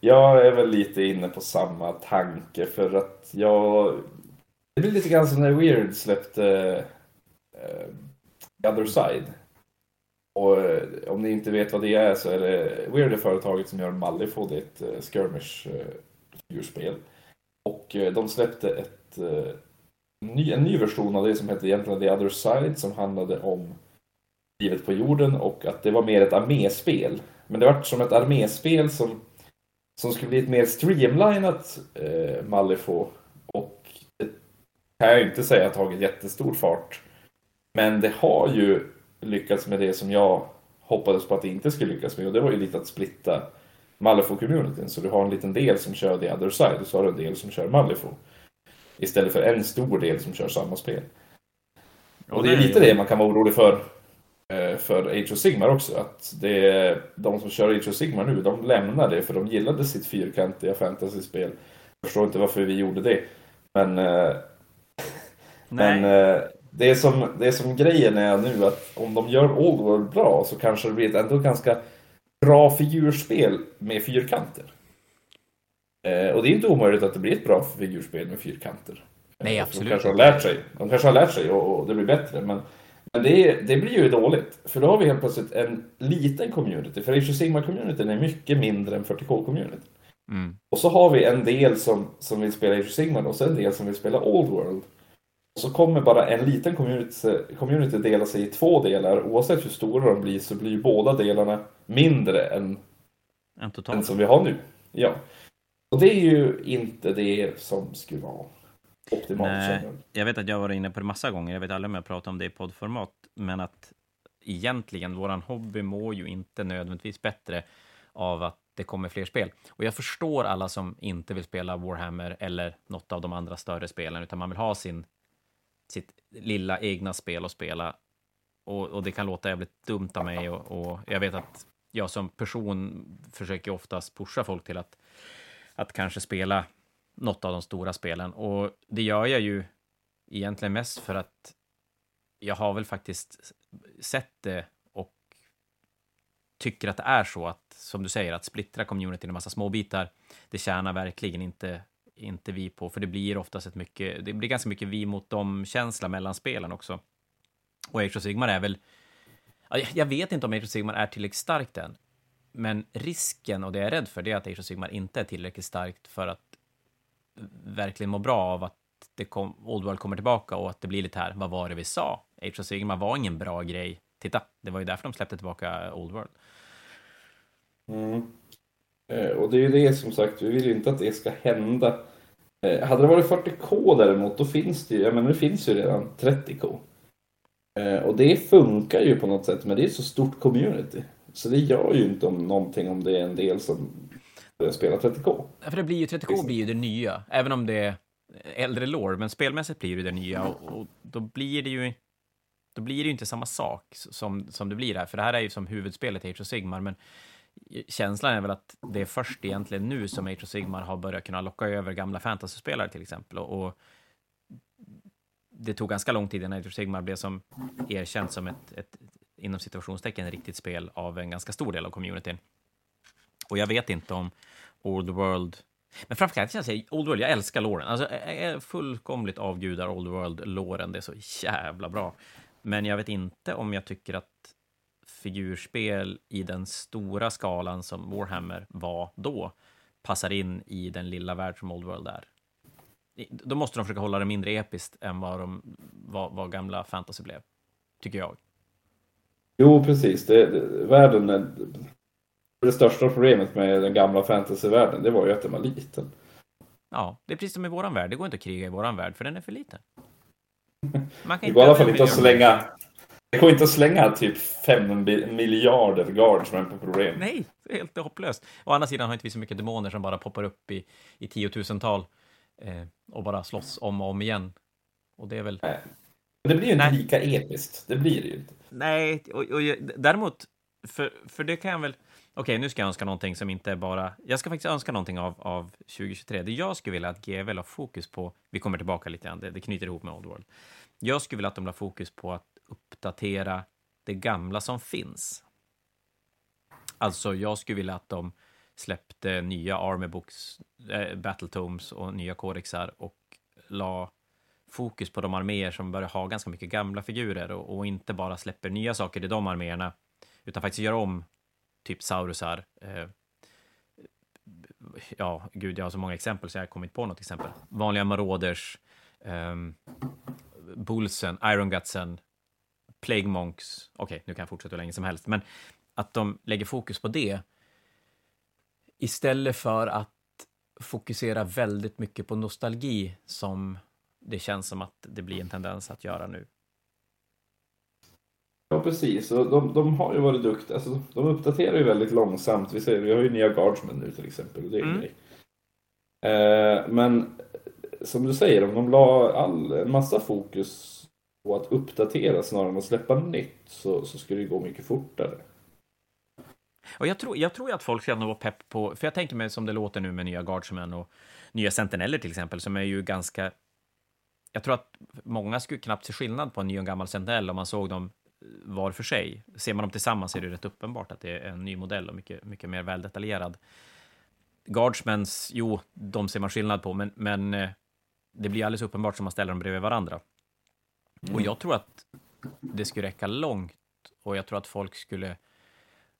Jag är väl lite inne på samma tanke, för att det blir lite grann som när Weird släppte The Other Side. Och om ni inte vet vad det är, så är det Weird, det företaget som gör Malifo, det är ett skirmish-djurspel. Och de släppte en ny version av det som hette egentligen The Other Side, som handlade om livet på jorden och att det var mer ett arméspel. Men det var som ett arméspel som skulle bli ett mer streamlinat Malifo. Och det kan jag inte säga att det har tagit jättestor fart. Men det har ju lyckats med det som jag hoppades på att det inte skulle lyckas med. Och det var ju lite att splitta Malifo-communityn. Så du har en liten del som kör The Other Side och så har du en del som kör Malifo. Istället för en stor del som kör samma spel. Och det är lite det man kan vara orolig för Age of Sigmar också. Att de som kör Age of Sigmar nu, de lämnar det för de gillade sitt fyrkantiga fantasyspel. Jag förstår inte varför vi gjorde det. Men det är som grejen är nu, att om de gör Old World bra så kanske det blir ett ändå ganska bra figurspel med fyrkanter. Och det är inte omöjligt att det blir ett bra figurspel med fyrkanter. Nej, absolut. De kanske har lärt sig och det blir bättre, men det blir ju dåligt. För då har vi helt plötsligt en liten community. För Age of Sigmar-communityn är mycket mindre än 40K-communityn. Mm. Och så har vi en del som vill spela Age of Sigmar och sen en del som vill spela Old World. Så kommer bara en liten community dela sig i två delar. Oavsett hur stora de blir så blir båda delarna mindre än som vi har nu. Ja. Och det är ju inte det som skulle vara optimalt. Nej, jag vet att jag var inne på det massa gånger. Jag vet aldrig om jag pratar om det i poddformat. Men att egentligen, våran hobby mår ju inte nödvändigtvis bättre av att det kommer fler spel. Och jag förstår alla som inte vill spela Warhammer eller något av de andra större spelen, utan man vill ha sitt lilla egna spel att spela, och det kan låta jävligt dumt av mig, och jag vet att jag som person försöker oftast pusha folk till att kanske spela något av de stora spelen, och det gör jag ju egentligen mest för att jag har väl faktiskt sett det och tycker att det är så att, som du säger, att splittra communityn i en massa små bitar, det tjänar verkligen inte vi på, för det blir oftast det blir ganska mycket vi mot dem känsla mellan spelen också. Och Age of Sigmar är väl, jag vet inte om Age of Sigmar är tillräckligt starkt än, men risken, och det jag är rädd för, det är att Age of Sigmar inte är tillräckligt starkt för att verkligen må bra av att Old World kommer tillbaka och att det blir lite här, vad var det vi sa? Age of Sigmar var ingen bra grej. Titta, det var ju därför de släppte tillbaka Old World. Mm. Och det är ju det, som sagt, vi vill ju inte att det ska hända. Hade det varit 40K däremot, då finns det ju, men nu finns ju redan 30K. Och det funkar ju på något sätt, men det är så stort community. Så det gör ju inte om någonting om det är en del som spelar 30K. För det blir ju, 30K blir ju det nya, även om det är äldre lore, men spelmässigt blir det det nya, och då blir det ju inte samma sak som det blir här, för det här är ju som huvudspelet Age of Sigmar, men känslan är väl att det är först egentligen nu som Age of Sigmar har börjat kunna locka över gamla fantasyspelare till exempel, och det tog ganska lång tid innan Age of Sigmar blev som erkänt som ett inom situationstecken riktigt spel av en ganska stor del av communityn. Och jag vet inte om Old World, men framförallt känns det Old World, jag älskar låren, alltså jag är fullkomligt avgudar Old World låren, det är så jävla bra, men jag vet inte om jag tycker att figurspel i den stora skalan som Warhammer var då passar in i den lilla värld som Old World är. Då måste de försöka hålla det mindre episkt än vad gamla fantasy blev, tycker jag. Jo, precis. Världen det största problemet med den gamla fantasyvärlden, det var ju att den var liten. Ja, det är precis som i våran värld. Det går inte att kriga i våran värld, för den är för liten. Man kan det går i alla fall inte att slänga... Det går inte att slänga typ 5 miljarder guards med på problem. Nej, det är helt hopplöst. Å andra sidan har inte vi så mycket demoner som bara poppar upp i 10 000-tal och bara slåss om och om igen. Och det är väl... Nej. Det blir ju inte lika episkt. Det blir det ju inte. Nej, och däremot, för det kan jag väl... Okej, nu ska jag önska någonting som inte är bara... Jag ska faktiskt önska någonting av 2023. Det jag skulle vilja att GW har fokus på... Vi kommer tillbaka lite grann, det knyter ihop med Old World. Jag skulle vilja att de har fokus på att uppdatera det gamla som finns. Alltså, jag skulle vilja att de släppte nya armébooks, Battle Tomes och nya kodexar och la fokus på de arméer som börjar ha ganska mycket gamla figurer och inte bara släpper nya saker i de arméerna, utan faktiskt gör om typ saurusar. Ja, gud, jag har så många exempel så jag har kommit på något exempel. Vanliga marauders, bullsen, irongutsen, plague monks. Okej, nu kan jag fortsätta hur länge som helst. Men att de lägger fokus på det istället för att fokusera väldigt mycket på nostalgi som det känns som att det blir en tendens att göra nu. Ja, precis. De har ju varit duktiga. Alltså, de uppdaterar ju väldigt långsamt. Vi har ju nya guardsmen nu till exempel. Och det är en grej. Men som du säger, om de la en massa fokus på att uppdatera snarare än att släppa nytt så skulle det gå mycket fortare. Och jag tror att folk känner att pepp på... För jag tänker mig som det låter nu med nya guardsmen och nya sentineller till exempel, som är ju ganska... Jag tror att många skulle knappt se skillnad på en ny och en gammal sentinell om man såg dem var för sig. Ser man dem tillsammans är det rätt uppenbart att det är en ny modell och mycket, mycket mer väldetaljerad. Guardsmans, jo, de ser man skillnad på, men det blir alldeles uppenbart som man ställer dem bredvid varandra. Och jag tror att det skulle räcka långt och jag tror att folk skulle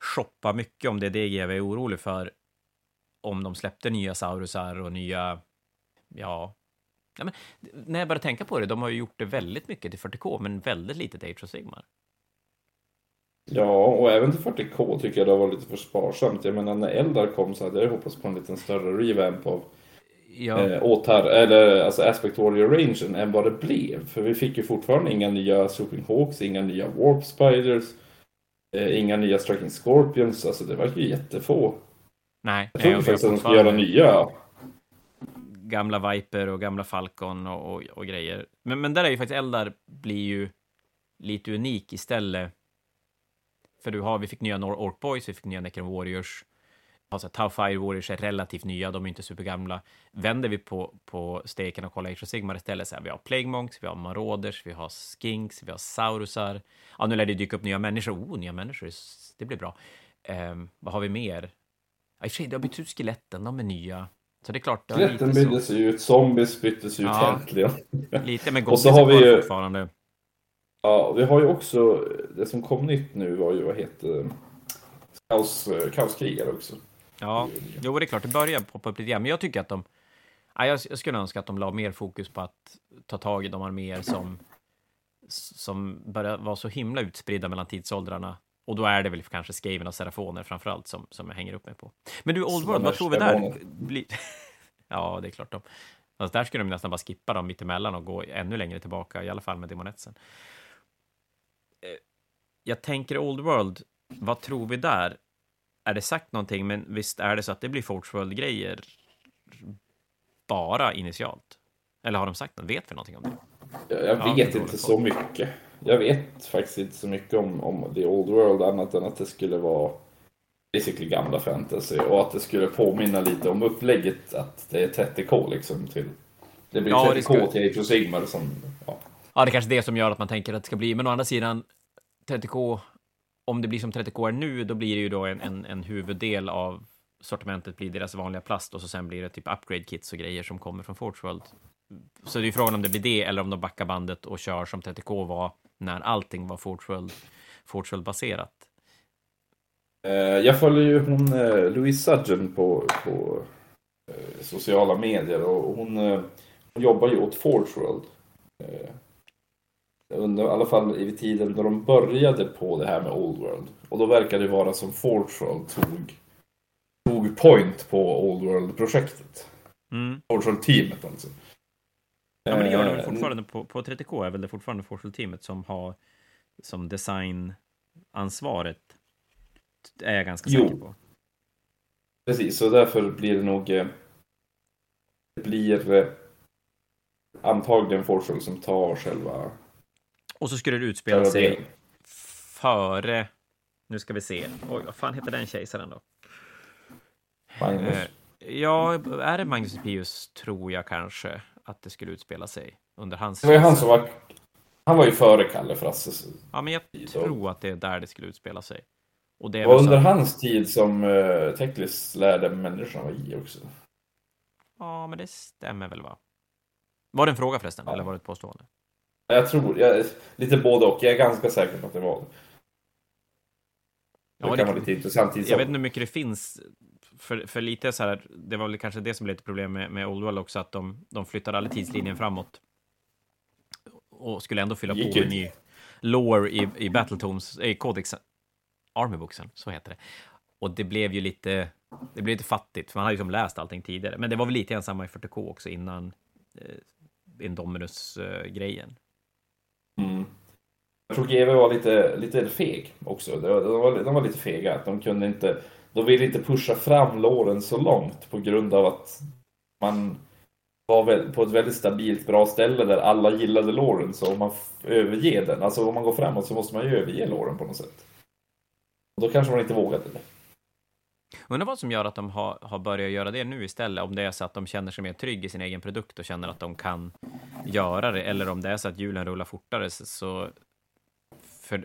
shoppa mycket om det är det GW är orolig för, om de släppte nya saurusar och nya, ja, men när jag börjar tänka på det, de har ju gjort det väldigt mycket till 40K, men väldigt lite till Age of Sigmar. Ja, och även till 40K tycker jag det var lite för sparsamt. Jag menar, när Eldar kom så hade jag hoppats på en liten större revamp av alltså Aspect Warrior Rangen än vad det blev. För vi fick ju fortfarande inga nya Swooping Hawks, inga nya Warp Spiders, inga nya Striking Scorpions. Alltså det var ju jättefå. Nej, jag tror faktiskt att de ska göra nya... Gamla Viper och gamla Falcon och grejer. Men där är ju faktiskt Eldar blir ju lite unik istället. För vi fick nya Orc Boys, vi fick nya Necron Warriors. Alltså, Tau Fire Warriors är relativt nya, de är inte supergamla. Vänder vi på steken och kollar Age of Sigmar istället så här, vi har Plague Monks, vi har Marauders, vi har Skinks, vi har Saurusar. Ja, nu lär det dyka upp nya människor. Nya människor, det blir bra. Vad har vi mer? I sig, det har bytt ut skeletten, de är nya. Så det är klart, skeletten byttes ut, zombies byttes ut egentligen. Lite, men och så har vi ju, vi har ju också, det som kom nytt nu var ju, vad heter kaoskrigare också. Ja, jo, det är klart, det börjar poppa upp lite grann, men jag tycker att jag skulle önska att de la mer fokus på att ta tag i de arméer som börjar vara så himla utspridda mellan tidsåldrarna. Och då är det väl kanske Skaven och Serafoner framförallt som jag hänger upp mig på. Men du, Old World, vad tror vi där? Ja, det är klart. Alltså, där skulle de nästan bara skippa dem mittemellan och gå ännu längre tillbaka, i alla fall med Demonetsen. Jag tänker Old World, vad tror vi där? Är det sagt någonting, men visst är det så att det blir Forge World-grejer bara initialt? Eller har de sagt något? Vet vi någonting om det? Jag vet inte så mycket. Jag vet faktiskt inte så mycket om The Old World annat än att det skulle vara basically gamla fantasy och att det skulle påminna lite om upplägget att det är 30K liksom till. Det blir 30K till Age of Sigmar som... Ja, det är kanske det som gör att man tänker att det ska bli, men å andra sidan 30K, om det blir som 30K är nu, då blir det ju då en huvuddel av sortimentet blir deras vanliga plast och så sen blir det typ upgrade kits och grejer som kommer från Forge World. Så det är ju frågan om det blir det eller om de backar bandet och kör som 30K var när allting var Forge World baserat. Jag följer ju hon Louise Sudgen på sociala medier och hon jobbar ju åt Forge World. Under, i alla fall i tiden när de började på det här med Old World. Och då verkade det vara som Forge World tog tog point på Old World-projektet. Old World-teamet alltså. Ja, men det gör det väl fortfarande på 30K är väl det fortfarande Forsel-teamet som har som designansvaret är jag ganska säker på. Precis, så därför blir det nog det blir antagligen Forsel som tar själva. Och så skulle det utspela sig före, nu ska vi se, oj vad fan heter den kejsaren då? Magnus. Ja, är det Magnus Pius tror jag kanske att det skulle utspela sig under hans... Det var han som var... Han var ju före Kalle Frasses. Ja, men jag tror att det är där det skulle utspela sig. Och det var under hans tid som Teklis lärde människorna vad i också. Ja, men det stämmer väl va? Var det en fråga förresten? Ja. Eller var det ett påstående? Jag tror, lite både och. Jag är ganska säker på att det var det. Ja, det kan vara lite intressant. Jag vet inte hur mycket det finns... För lite så här, det var väl kanske det som blev ett problem med Old World också, att de flyttade alla tidslinjen framåt och skulle ändå fylla på en ny lore i Battle Tomes, i Kodex Armyboxen, så heter det. Och det blev ju lite, det blev lite fattigt, för man hade ju liksom läst allting tidigare. Men det var väl lite ensamma i 40K också innan Indominus-grejen. Jag tror GW var lite feg också. De var lite fega, att de kunde inte... De ville inte pusha fram låren så långt på grund av att man var på ett väldigt stabilt, bra ställe där alla gillade låren. Så om man överger den, alltså om man går framåt så måste man ju överge låren på något sätt. Och då kanske man inte vågade det. Undrar vad som gör att de har börjat göra det nu istället. Om det är så att de känner sig mer trygg i sin egen produkt och känner att de kan göra det. Eller om det är så att hjulen rullar fortare. Så...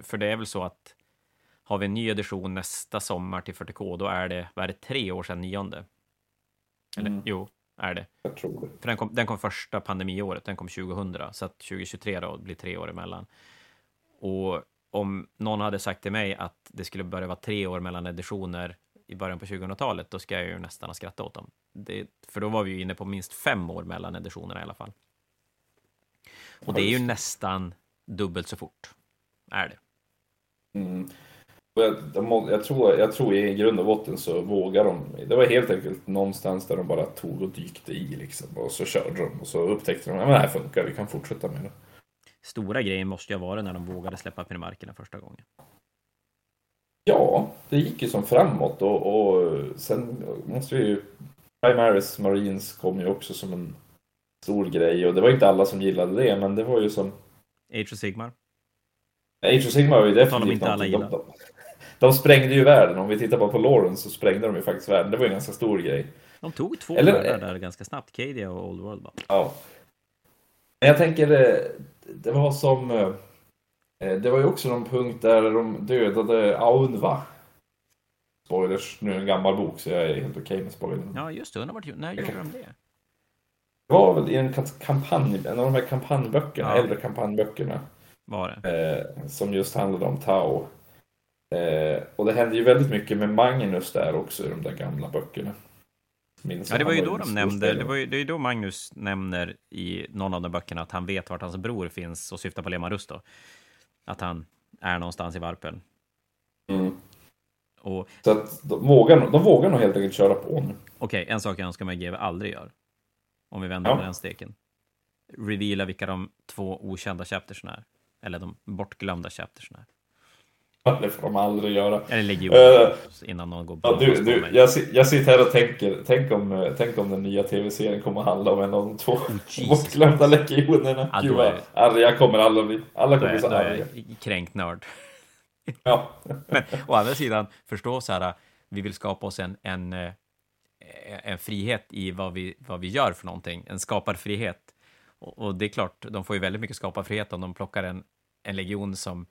För det är väl så att har vi en ny edition nästa sommar till 40K, då är det, vad är det, 3 år sedan 9:e? Eller, jo, är det. Jag tror det. För den kom första pandemiåret, den kom 2000, så att 2023 då blir 3 år emellan. Och om någon hade sagt till mig att det skulle börja vara 3 år mellan editioner i början på 2000-talet, då ska jag ju nästan ha skrattat åt dem. För då var vi ju inne på minst 5 år mellan editionerna i alla fall. Och det är ju nästan dubbelt så fort, är det. Jag tror i grund och botten så vågar de. Det var helt enkelt någonstans där de bara tog och dykte i liksom, och så körde de och så upptäckte de att det här funkar, vi kan fortsätta med det. Stora grejer måste ju vara när de vågade släppa primarkerna första gången. Ja, det gick ju som framåt och sen måste vi ju... Primaris Marines kom ju också som en stor grej och det var inte alla som gillade det, men det var ju som... Age of Sigmar. Age of Sigmar var ju definitivt någonting. De sprängde ju världen. Om vi tittar bara på Lawrence så sprängde de ju faktiskt världen. Det var ju en ganska stor grej. De tog 2 världar där ganska snabbt. Cadia och Old World. Ja. Men jag tänker det var som... Det var ju också någon punkt där de dödade Aounva. Spoilers. Nu är en gammal bok så jag är helt okej med spoilers. Ja, just det. När gjorde de det? Det var väl i en av de här kampanjböckerna. Ja. Äldre kampanjböckerna. Var det? Som just handlade om Tau. Och det hände ju väldigt mycket med Magnus där också i de där gamla böckerna. Ja, det var ju då de nämnde, det är ju då Magnus nämner i någon av de böckerna att han vet vart hans bror finns och syftar på Leman Russ då. Att han är någonstans i varpen. Och, så att de vågar nog helt enkelt köra på nu. Okej, en sak jag önskar mig GW aldrig gör. Om vi vänder på den steken. Reveala vilka de 2 okända chaptersen är. Eller de bortglömda chaptersen är. Det får de aldrig göra. Eller Legion, innan någon går på. Jag sitter här och tänker, tänk om den nya tv-serien kommer att handla om en av de 2 bortglömda legionerna. Jag kommer aldrig bli. Alla kommer så arga. Kränkt nörd. Ja. Men å andra sidan, förstå så här, vi vill skapa oss en frihet i vad vi gör för någonting. En skapad frihet. Och det är klart, de får ju väldigt mycket skapa frihet om de plockar en legion som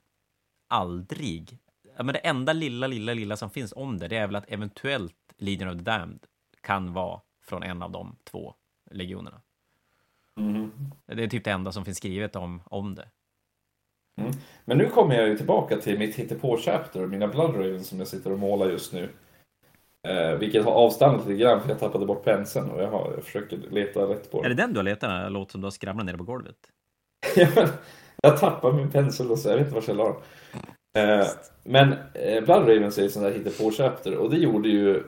aldrig... Ja, men det enda lilla som finns om det är väl att eventuellt Legion of the Damned kan vara från en av de 2 legionerna. Det är typ det enda som finns skrivet om det. Men nu kommer jag ju tillbaka till mitt hittepå-chapter, mina Blood Ravens som jag sitter och målar just nu. Vilket har avstannat lite grann för jag tappade bort penseln och jag försöker leta rätt på den. Är det den du har letat när det låter som du har skramlat ner på golvet? Ja, men jag tappar min pensel och så jag vet inte var jag la den. Men Blood Ravens är ett sånt där hittepå-chapter och det gjorde ju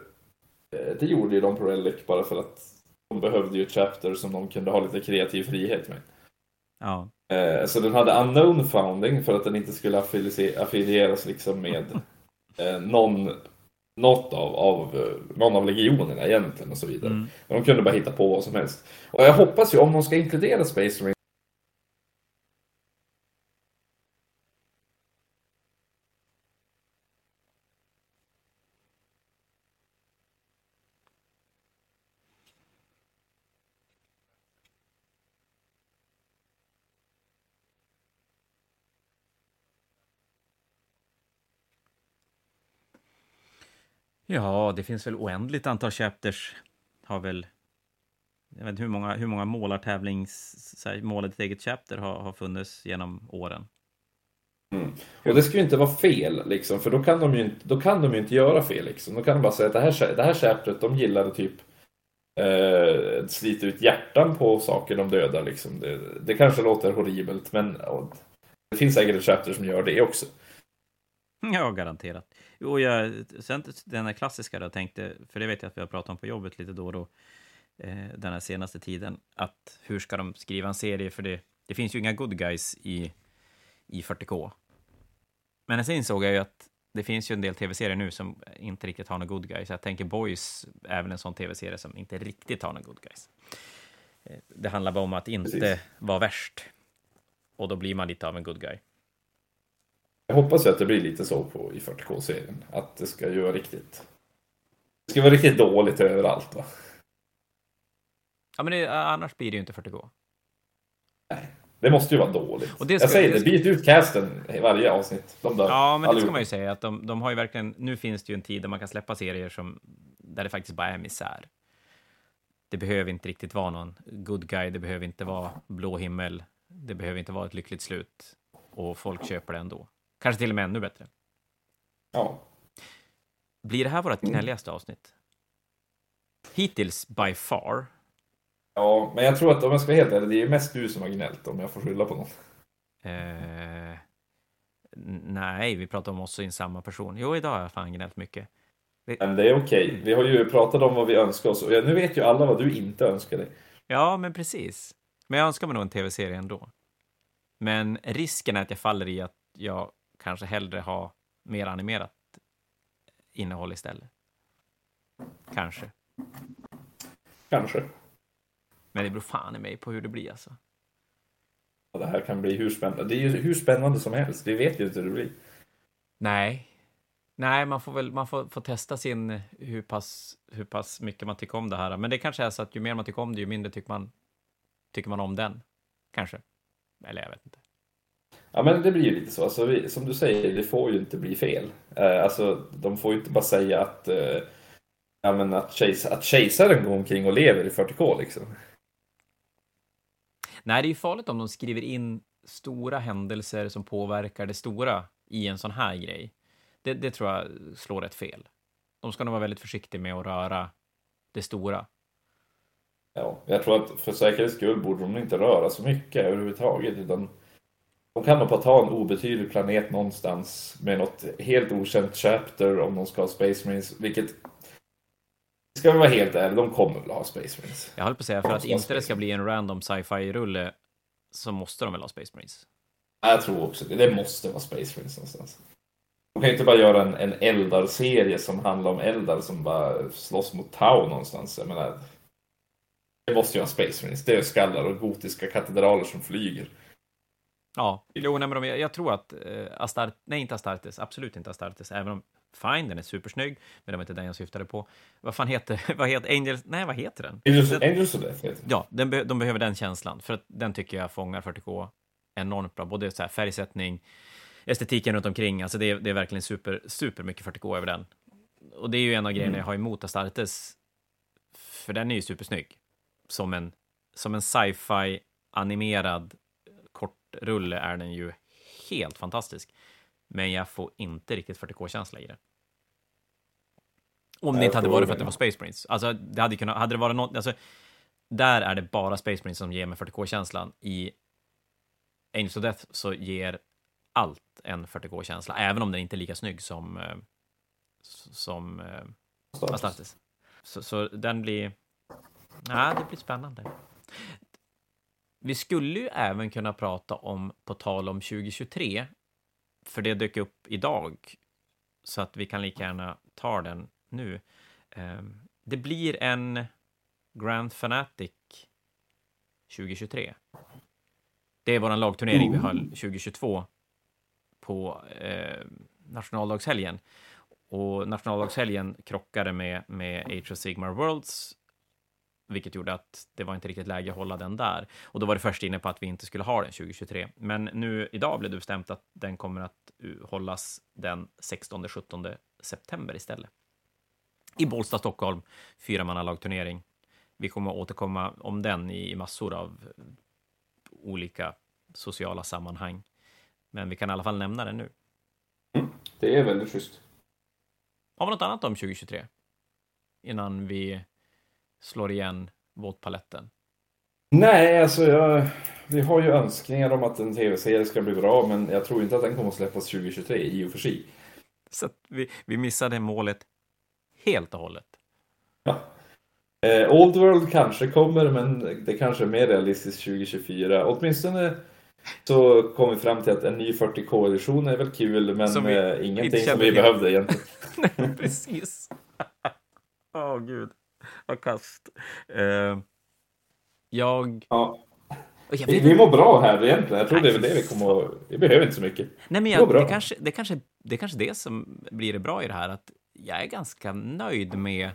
Det gjorde ju de på Relic bara för att de behövde ju ett chapter som de kunde ha lite kreativ frihet med. Ja. Så den hade unknown founding för att den inte skulle affilieras liksom med någon av legionerna egentligen och så vidare. Mm. De kunde bara hitta på vad som helst. Och jag hoppas ju om de ska inkludera Space Marines . Ja, det finns väl oändligt antal chapters. Har väl, jag vet inte hur många målartävlingsmålet eget chapter har funnits genom åren. Mm. Och det ska ju inte vara fel liksom, för då kan de ju inte göra fel liksom. Då kan de bara säga att det här chaptret de gillade typ slita ut hjärtan på saker de dödar liksom. Det kanske låter horribelt, men det finns säkert ett chapter som gör det också. Ja, garanterat. Och sen den här klassiska då, jag tänkte, för det vet jag att vi har pratat om på jobbet lite då och då den här senaste tiden, att hur ska de skriva en serie, för det finns ju inga good guys i 40K. Men sen insåg jag ju att det finns ju en del tv-serier nu som inte riktigt har några good guys. Jag tänker Boys är väl en sån tv-serie som inte riktigt har några good guys. Det handlar bara om att inte vara värst. Och då blir man lite av en good guy. Jag hoppas ju att det blir lite så i 40K-serien. Att det ska ju vara riktigt... Det ska vara riktigt dåligt överallt, va? Ja, men annars blir det ju inte 40K. Nej, det måste ju vara dåligt. Och det blir ut casten i varje avsnitt. Ja, men det ska man ju säga. Att de har ju verkligen... Nu finns det ju en tid där man kan släppa serier där det faktiskt bara är misär. Det behöver inte riktigt vara någon good guy. Det behöver inte vara blå himmel. Det behöver inte vara ett lyckligt slut. Och folk köper det ändå. Kanske till och med ännu bättre. Ja. Blir det här vårt knälligaste avsnitt? Hittills, by far. Ja, men jag tror att om jag ska vara helt ärlig, det är mest du som har gnällt, om jag får skylla på någon. Nej, vi pratar om oss och samma person. Jo, idag har jag fan gnällt mycket. Men det är okej. Vi har ju pratat om vad vi önskar oss. Och nu vet ju alla vad du inte önskar dig. Ja, men precis. Men jag önskar mig nog en tv-serie ändå. Men risken är att jag faller i att jag kanske hellre ha mer animerat innehåll istället. Kanske. Men det beror fan i mig på hur det blir alltså. Ja, det här kan bli hur spännande. Det är ju hur spännande som helst. Vi vet ju inte hur det blir. Nej, man får testa sin hur pass mycket man tycker om det här. Men det kanske är så att ju mer man tycker om det, ju mindre tycker man om den. Kanske. Eller jag vet inte. Ja, men det blir ju lite så. Alltså, som du säger, det får ju inte bli fel. Alltså, de får ju inte bara säga att kejsaren går omkring och lever i 40K, liksom. Nej, det är ju farligt om de skriver in stora händelser som påverkar det stora i en sån här grej. Det tror jag slår rätt fel. De ska nog vara väldigt försiktiga med att röra det stora. Ja, jag tror att för säkerhets skull borde de inte röra så mycket överhuvudtaget, utan... De kan nog bara ta en obetydlig planet någonstans med något helt okänt chapter om de ska ha Space Marines, vilket ska vi vara helt ärliga, de kommer väl ha Space Marines. Jag höll på att säga, för att inte det ska bli en random sci-fi-rulle så måste de väl ha Space Marines. Jag tror också det. Det måste vara Space Marines någonstans. De kan inte bara göra en Eldar-serie som handlar om Eldar som bara slåss mot Tau någonstans. Jag menar, det måste ju ha Space Marines. Det är skallar och gotiska katedraler som flyger. Ja, jag tror att absolut inte Astartes, även om fine, den är supersnygg, men det var inte den jag syftade på. Vad heter den? Angels of Death heter den. Ja, de behöver den känslan, för att den tycker jag fångar 40K enormt bra, både så här färgsättning, estetiken runt omkring, alltså det är verkligen super mycket 40K över den. Och det är ju en av grejerna jag har emot Astartes, för den är ju supersnygg som en sci-fi animerad rulle är den ju helt fantastisk. Men jag får inte riktigt 40K-känsla i det. Om det inte hade varit för att det var Space Marines. Alltså, det hade kunnat... Hade det varit något... Alltså, där är det bara Space Marines som ger mig 40K-känslan. I Angels of Death så ger allt en 40K-känsla. Även om den inte är lika snygg som Astartes. Så den blir... Ja, det blir spännande. Vi skulle ju även kunna prata om, på tal om 2023, för det dök upp idag, så att vi kan lika gärna ta den nu. Det blir en Grand Fanatic 2023. Det är vår lagturnering vi höll 2022 på nationaldagshelgen. Och nationaldagshelgen krockade med Age of Sigmar Worlds, vilket gjorde att det var inte riktigt läge att hålla den där. Och då var det först inne på att vi inte skulle ha den 2023. Men nu idag blev det bestämt att den kommer att hållas den 16-17 september istället. I Bålsta, Stockholm, 4-mannalagturnering. Vi kommer att återkomma om den i massor av olika sociala sammanhang. Men vi kan i alla fall nämna den nu. Det är väldigt schysst. Har vi något annat om 2023? Innan vi slår igen våtpaletten? Nej, alltså vi har ju önskningar om att en tv-serie ska bli bra, men jag tror inte att den kommer att släppas 2023 i och för sig. Så att vi missade målet helt och hållet. Ja. Old World kanske kommer, men det kanske är mer realistiskt 2024. Åtminstone så kom vi fram till att en ny 40k-edition är väl kul, men som ingenting som vi behövde egentligen. Nej, precis. Åh, gud. Vad kast. Vi mår bra här egentligen. Jag tror det är väl det vi kommer att... Vi behöver inte så mycket. Nej, men det kanske det som blir det bra i det här, att jag är ganska nöjd med...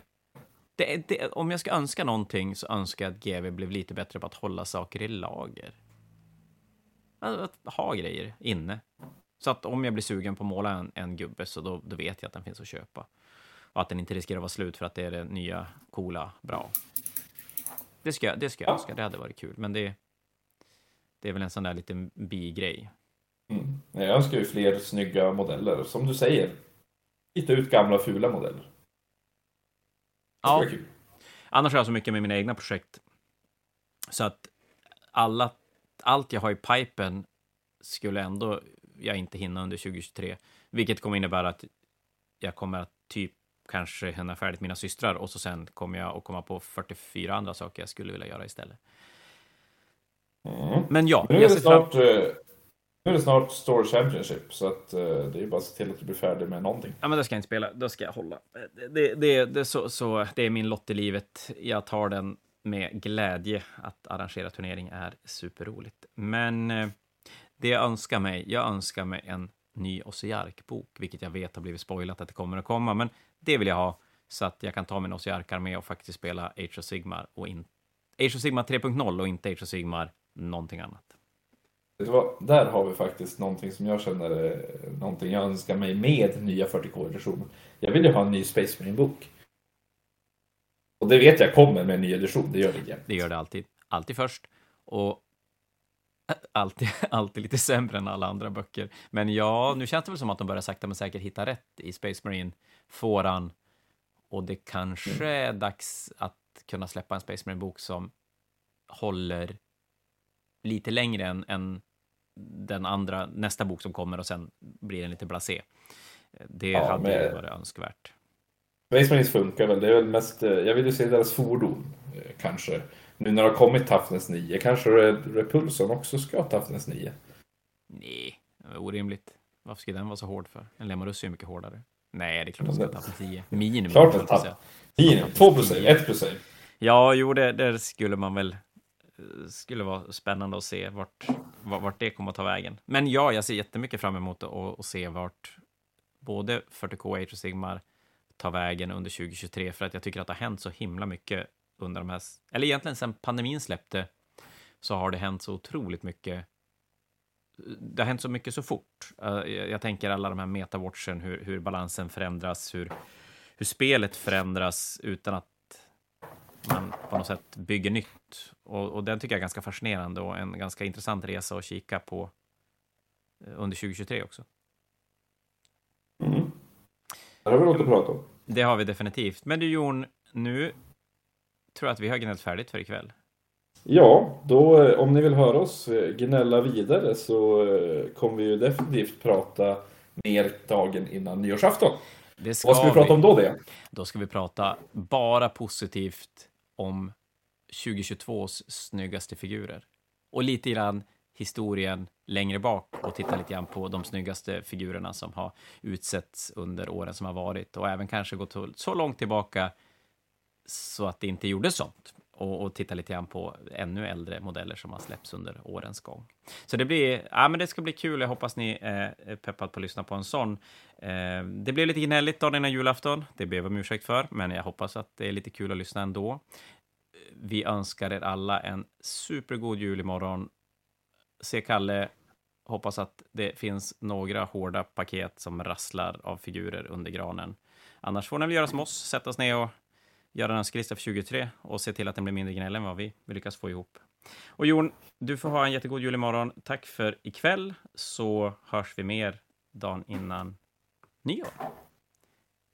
om jag ska önska någonting, så önskar jag att GW blev lite bättre på att hålla saker i lager. Att ha grejer inne. Så att om jag blir sugen på att måla en gubbe, så då vet jag att den finns att köpa. Och att den inte riskerar att vara slut för att det är det nya, coola, bra. Det ska jag önska. Det hade varit kul. Men det är väl en sån där liten bi-grej. Mm. Jag önskar ju fler snygga modeller. Som du säger, hitta ut gamla fula modeller. Ja, annars har jag så mycket med mina egna projekt. Så att allt jag har i pipen skulle ändå jag inte hinna under 2023. Vilket kommer innebära att jag kommer att typ kanske hinna färdigt mina systrar, och så sen kommer jag att komma på 44 andra saker jag skulle vilja göra istället. Mm. Men ja, nu är det snart Store Championship, så att det är ju bara att se till att du blir färdig med någonting. Ja, men det ska jag inte spela, då ska jag hålla. Det det är min lott i livet. Jag tar den med glädje. Att arrangera turnering är superroligt. Men det jag önskar mig en ny Ossiark-bok, vilket jag vet har blivit spoilat att det kommer att komma, men det vill jag ha, så att jag kan ta min Ossiark-armé och faktiskt spela Age of Sigmar och Age of Sigmar 3.0 och inte Age of Sigmar någonting annat. Där har vi faktiskt någonting som jag känner, någonting jag önskar mig med nya 40k-editionen. Jag vill ju ha en ny Space Marine-bok. Och det vet jag kommer med en ny edition, det gör det jämt. Det gör det alltid. Alltid först. Och alltid lite sämre än alla andra böcker. Men ja, nu känns det väl som att de börjar sakta men säkert hitta rätt i Space Marine-fåran. Och det kanske är dags att kunna släppa en Space Marine-bok som håller lite längre än den andra, nästa bok som kommer, och sen blir den lite blasé. Det hade ju varit önskvärt. Space Marines funkar väl, det är väl mest, jag vill ju se deras fordon, kanske. Nu när det har kommit Toughness 9, kanske Repulsorn också ska ha Toughness 9. Nej, det var orimligt. Varför ska den vara så hård för? En Leman Russ är ju mycket hårdare. Nej, det är klart att den ska ha Toughness 10. Minimum. Klart att den 2%, 1%. Ja, jo, det skulle man väl... skulle vara spännande att se vart det kommer att ta vägen. Men ja, jag ser jättemycket fram emot att se vart både 40K och Age of Sigmar tar vägen under 2023, för att jag tycker att det har hänt så himla mycket under de här... Eller egentligen sedan pandemin släppte så har det hänt så otroligt mycket. Det har hänt så mycket så fort. Jag tänker alla de här metawatchen, hur balansen förändras, hur spelet förändras utan att man på något sätt bygger nytt, och den tycker jag är ganska fascinerande och en ganska intressant resa att kika på under 2023 också. Mm. Det har vi något att prata om. Det har vi definitivt. Men du Jon, nu tror jag att vi har gnällt färdigt för ikväll. Ja, då om ni vill höra oss gnälla vidare så kommer vi ju definitivt prata mer dagen innan nyårsafton. Vad ska vi prata om då det? Då ska vi prata bara positivt om 2022s snyggaste figurer. Och lite grann historien längre bak och titta lite grann på de snyggaste figurerna som har utsetts under åren som har varit. Och även kanske gått så långt tillbaka så att det inte gjorde sånt. Och titta lite grann på ännu äldre modeller som har släppts under årens gång. Så det blir, ja men det ska bli kul. Jag hoppas ni är peppad på att lyssna på en sån. Det blev lite gnälligt dagen innan julafton. Det blev jag om ursäkt för. Men jag hoppas att det är lite kul att lyssna ändå. Vi önskar er alla en supergod jul imorgon. Se Kalle. Hoppas att det finns några hårda paket som rasslar av figurer under granen. Annars får ni väl göra som oss. Sätta oss ner och göra en önskelista för 2023 och se till att den blir mindre gnäll än vad vi lyckas få ihop. Och Jon, du får ha en jättegod jul imorgon. Tack för ikväll, så hörs vi mer dagen innan nyår.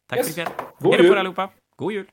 Tack för ikväll. Hej då på allihopa. God jul!